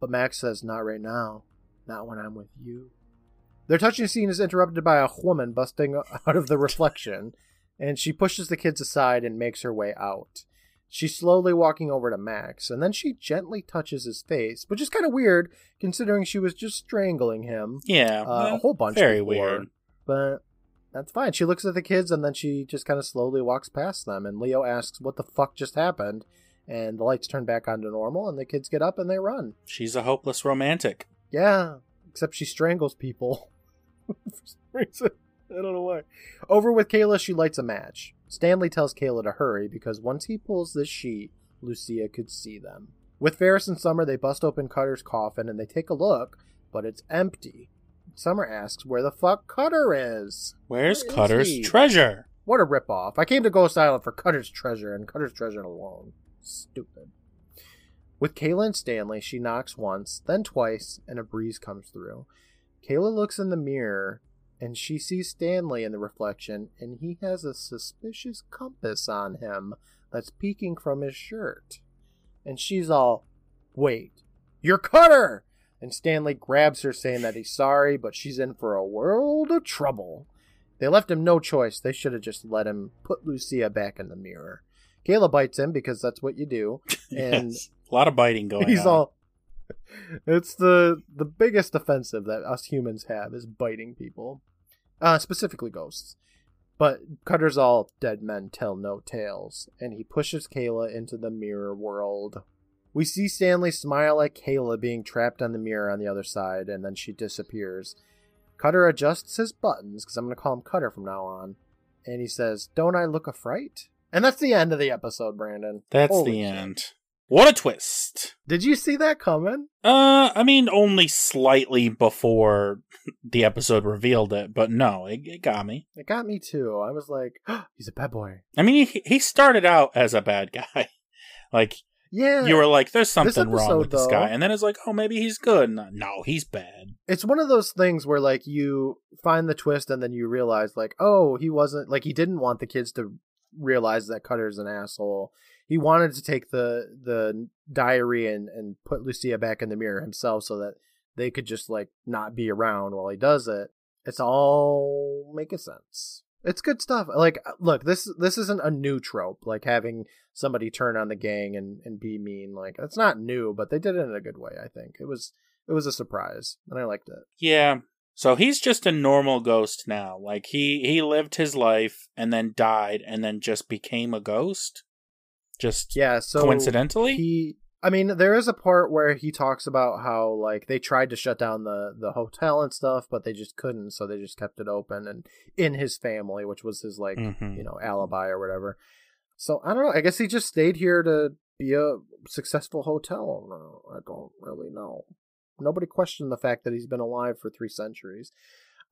But Max says, not right now. Not when I'm with you. Their touching scene is interrupted by a woman busting out of the reflection, and she pushes the kids aside and makes her way out. She's slowly walking over to Max, and then she gently touches his face, which is kind of weird, considering she was just strangling him. Yeah. Uh, well, a whole bunch of Very before, weird. But that's fine. She looks at the kids, and then she just kind of slowly walks past them, and Leo asks, what the fuck just happened? And the lights turn back on to normal, and the kids get up and they run. She's a hopeless romantic. Yeah, except she strangles people. For some reason. I don't know why. Over with Kayla, she lights a match. Stanley tells Kayla to hurry, because once he pulls this sheet, Lucia could see them. With Ferris and Summer, they bust open Cutter's coffin, and they take a look, but it's empty. Summer asks where the fuck Cutter is. Where's where Cutter's he? treasure? What a ripoff. I came to Ghost Island for Cutter's treasure, and Cutter's treasure alone. Stupid. With Kayla and Stanley, she knocks once, then twice, and a breeze comes through. Kayla looks in the mirror, and she sees Stanley in the reflection, and he has a suspicious compass on him that's peeking from his shirt. And she's all, wait, you're Cutter! And Stanley grabs her, saying that he's sorry, but she's in for a world of trouble. They left him no choice. They should have just let him put Lucia back in the mirror. Kayla bites him because that's what you do. And yes, a lot of biting going he's on. He's all, it's the the biggest offensive that us humans have is biting people, uh, specifically ghosts. But Cutter's all, dead men tell no tales, and he pushes Kayla into the mirror world. We see Stanley smile at Kayla being trapped on the mirror on the other side, and then she disappears. Cutter adjusts his buttons, because I'm going to call him Cutter from now on, and he says, don't I look a fright? And that's the end of the episode, Brandon. That's Holy the shit. end. What a twist. Did you see that coming? Uh, I mean, only slightly before the episode revealed it, but no, it, it got me. It got me too. I was like, oh, he's a bad boy. I mean, he, he started out as a bad guy. Like, Yeah. You were like, there's something episode, wrong with though, this guy. And then it's like, oh, maybe he's good. No, he's bad. It's one of those things where, like, you find the twist and then you realize, like, oh, he wasn't, like, he didn't want the kids to realize that Cutter's an asshole. He wanted to take the the diary and, and put Lucia back in the mirror himself so that they could just, like, not be around while he does it. It's all making sense. It's good stuff. Like, look, this this isn't a new trope, like having somebody turn on the gang and, and be mean. Like, it's not new, but they did it in a good way, I think. It was it was a surprise, and I liked it. Yeah. So he's just a normal ghost now. Like, he, he lived his life and then died and then just became a ghost? Just yeah, so coincidentally? He, I mean, there is a part where he talks about how, like, they tried to shut down the, the hotel and stuff, but they just couldn't, so they just kept it open and in his family, which was his, like, mm-hmm. you know, alibi or whatever. So, I don't know. I guess he just stayed here to be a successful hotel owner. I don't really know. Nobody questioned the fact that he's been alive for three centuries.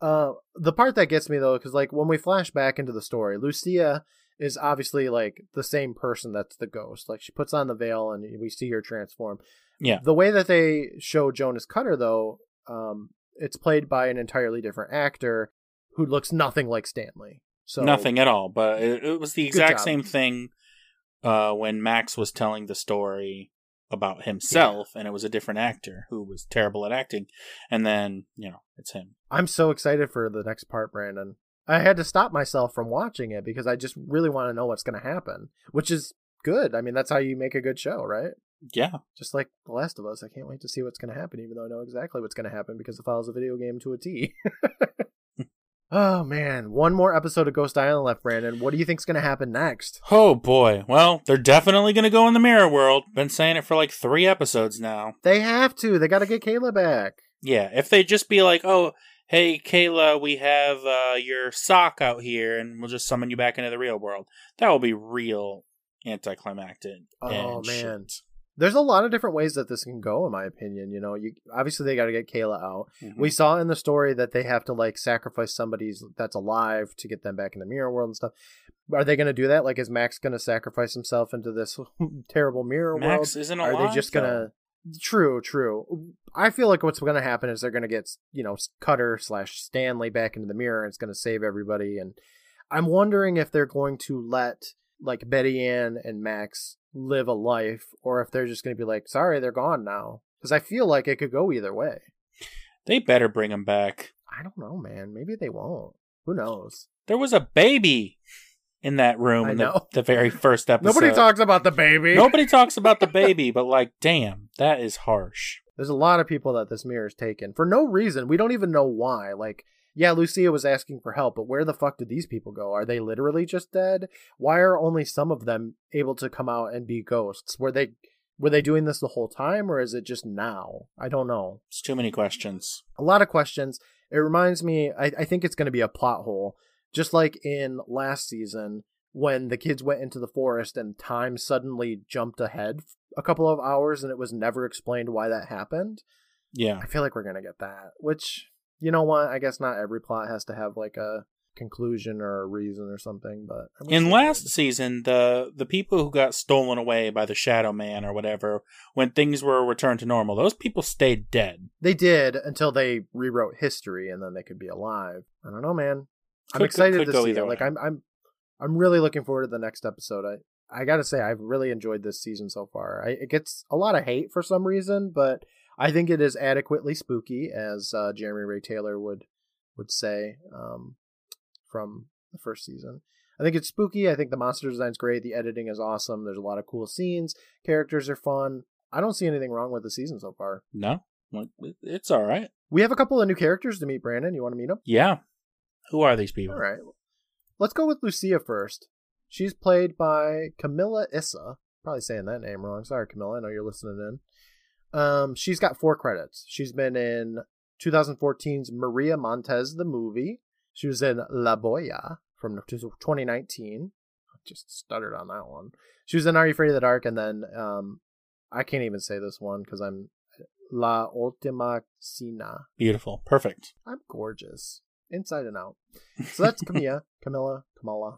Uh, the part that gets me, though, because, like, when we flash back into the story, Lucia is obviously, like, the same person that's the ghost. Like, she puts on the veil and we see her transform. Yeah. The way that they show Jonas Cutter, though, um, it's played by an entirely different actor who looks nothing like Stanley. So nothing at all. But it, it was the exact same thing uh, when Max was telling the story about himself, yeah. and it was a different actor who was terrible at acting. And then, you know, it's him. I'm so excited for the next part, Brandon. I had to stop myself from watching it because I just really want to know what's going to happen, which is good. I mean, that's how you make a good show, right? Yeah. Just like The Last of Us, I can't wait to see what's going to happen, even though I know exactly what's going to happen because it follows a video game to a T. Oh, man. One more episode of Ghost Island left, Brandon. What do you think's going to happen next? Oh, boy. Well, they're definitely going to go in the mirror world. Been saying it for like three episodes now. They have to. They got to get Kayla back. Yeah. If they just be like, oh, hey, Kayla, we have uh, your sock out here, and we'll just summon you back into the real world. That will be real anticlimactic. Oh, man. Shit. There's a lot of different ways that this can go, in my opinion. You know, you, obviously, they got to get Kayla out. Mm-hmm. We saw in the story that they have to, like, sacrifice somebody that's alive to get them back in the mirror world and stuff. Are they going to do that? Like, is Max going to sacrifice himself into this terrible mirror Max world? Max isn't alive, Are they just going to... True, true. I feel like what's going to happen is they're going to get, you know, Cutter slash Stanley back into the mirror, and it's going to save everybody. And I'm wondering if they're going to let, like, Betty Ann and Max live a life, or if they're just going to be like, sorry, they're gone now. Because I feel like it could go either way. They better bring them back. I don't know, man. Maybe they won't. Who knows? There was a baby in that room in the, the very first episode. Nobody talks about the baby. Nobody talks about the baby, but, like, damn, that is harsh. There's a lot of people that this mirror's taken for no reason. We don't even know why. Like, yeah, Lucia was asking for help, but where the fuck did these people go? Are they literally just dead? Why are only some of them able to come out and be ghosts? Were they were they doing this the whole time, or is it just now? I don't know. It's too many questions. A lot of questions. It reminds me, I, I think it's going to be a plot hole. Just like in last season, when the kids went into the forest and time suddenly jumped ahead a couple of hours and it was never explained why that happened. Yeah. I feel like we're going to get that, which, you know what? I guess not every plot has to have like a conclusion or a reason or something. But in last season, the the people who got stolen away by the Shadow Man or whatever, when things were returned to normal, those people stayed dead. They did until they rewrote history and then they could be alive. I don't know, man. I'm could, excited could, could to see it. Way. Like I'm, I'm, I'm really looking forward to the next episode. I, I gotta say, I've really enjoyed this season so far. I, it gets a lot of hate for some reason, but I think it is adequately spooky, as uh, Jeremy Ray Taylor would, would say, um, from the first season. I think it's spooky. I think the monster design's great. The editing is awesome. There's a lot of cool scenes. Characters are fun. I don't see anything wrong with the season so far. No, it's all right. We have a couple of new characters to meet, Brandon. You want to meet them? Yeah. Who are these people? All right. Let's go with Lucia first. She's played by Camilla Issa. Probably saying that name wrong. Sorry, Camilla. I know you're listening in. Um, she's got four credits. She's been in twenty fourteen's Maria Montez, the movie. She was in La Boya from twenty nineteen. I just stuttered on that one. She was in Are You Afraid of the Dark? And then um, I can't even say this one because I'm La Ultima Cena. Beautiful. Perfect. I'm gorgeous. Inside and out. So that's Camilla. Camilla. Kamala.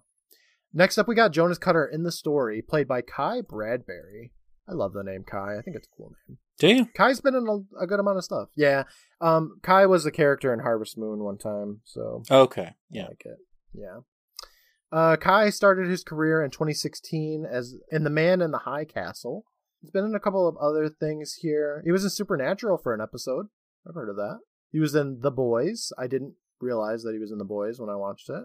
Next up, we got Jonas Cutter in the story, played by Kai Bradbury. I love the name Kai. I think it's a cool name. Do you? Kai's been in a, a good amount of stuff. Yeah. Um, Kai was a character in Harvest Moon one time, so. Okay. Yeah. I like it. Yeah. Uh, Kai started his career in twenty sixteen as in The Man in the High Castle. He's been in a couple of other things here. He was in Supernatural for an episode. I've heard of that. He was in The Boys. I didn't realize that he was in The Boys when I watched it.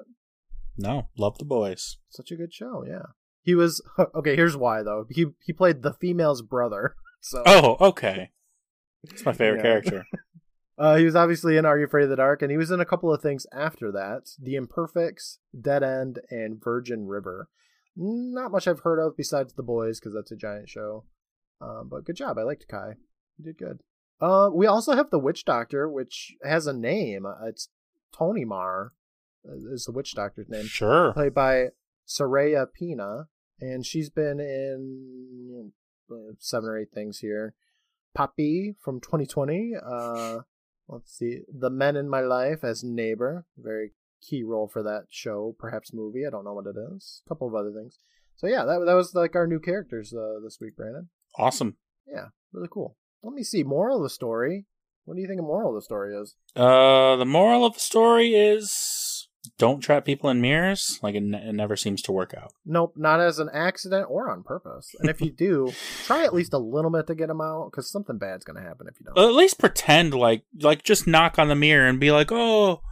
No, love The Boys. Such a good show, yeah. He was... Okay, here's why, though. He he played the female's brother. So. Oh, okay. That's my favorite yeah. character. Uh, he was obviously in Are You Afraid of the Dark, and he was in a couple of things after that. The Imperfects, Dead End, and Virgin River. Not much I've heard of besides The Boys, because that's a giant show. Um, but good job. I liked Kai. You did good. Uh, we also have the Witch Doctor, which has a name. It's Tony Mar is the Witch Doctor's name. Sure. Played by Saraya Pina, and she's been in seven or eight things here. Poppy from twenty twenty. Uh, let's see. The Men in My Life as Neighbor. Very key role for that show, perhaps movie. I don't know what it is. A couple of other things. So yeah, that, that was like our new characters uh, this week, Brandon. Awesome. Yeah, really cool. Let me see. Moral of the story. What do you think the moral of the story is? Uh, the moral of the story is don't trap people in mirrors. Like, it, n- it never seems to work out. Nope, not as an accident or on purpose. And if you do, try at least a little bit to get them out, because something bad's going to happen if you don't. At least pretend, like, like just knock on the mirror and be like, oh,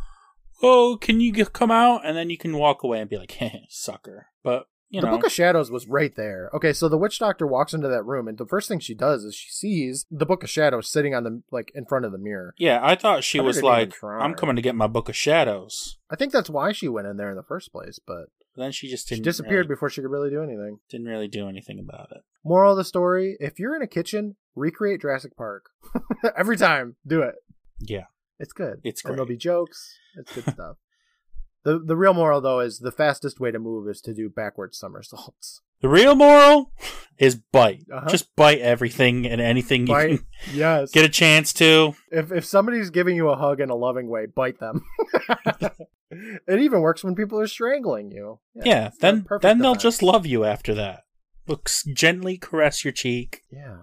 oh, can you get, come out? And then you can walk away and be like, hey, sucker. But... You the know. Book of Shadows was right there. Okay, so the witch doctor walks into that room, and the first thing she does is she sees the Book of Shadows sitting on the like in front of the mirror. Yeah, I thought she I was like, "I'm coming to get my Book of Shadows." I think that's why she went in there in the first place, but then she just didn't she disappeared really, before she could really do anything. Didn't really do anything about it. Moral of the story: if you're in a kitchen, recreate Jurassic Park every time. Do it. Yeah, it's good. It's great. And there'll be jokes. It's good stuff. The the real moral, though, is the fastest way to move is to do backwards somersaults. The real moral is bite. Uh-huh. Just bite everything and anything bite. You can yes. get a chance to. If if somebody's giving you a hug in a loving way, bite them. It even works when people are strangling you. Yeah, yeah then, then they'll just love you after that. Look, gently caress your cheek. Yeah,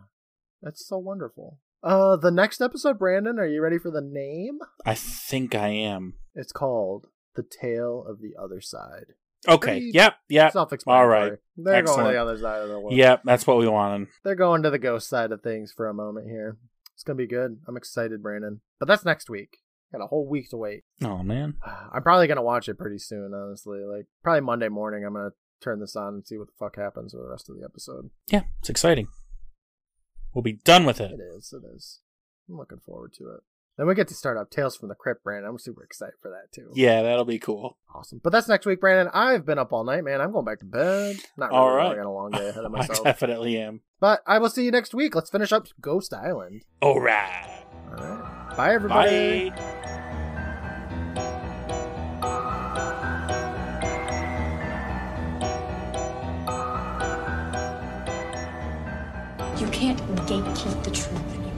that's so wonderful. Uh, the next episode, Brandon, are you ready for the name? I think I am. It's called... The Tale of the Other Side. Okay. Pretty yep. Yep. Self-explanatory. All right. They're Excellent. Going to the other side of the world. Yep. That's what we wanted. They're going to the ghost side of things for a moment here. It's going to be good. I'm excited, Brandon. But that's next week. Got a whole week to wait. Oh, man. I'm probably going to watch it pretty soon, honestly. Like, probably Monday morning, I'm going to turn this on and see what the fuck happens with the rest of the episode. Yeah. It's exciting. We'll be done with it. It is. It is. I'm looking forward to it. Then we get to start up Tales from the Crypt, Brandon. I'm super excited for that, too. Yeah, that'll be cool. Awesome. But that's next week, Brandon. I've been up all night, man. I'm going back to bed. Not really. All right. I got a long day ahead of myself. I definitely am. But I will see you next week. Let's finish up Ghost Island. All right. All right. Bye, everybody. Bye. You can't gatekeep the truth.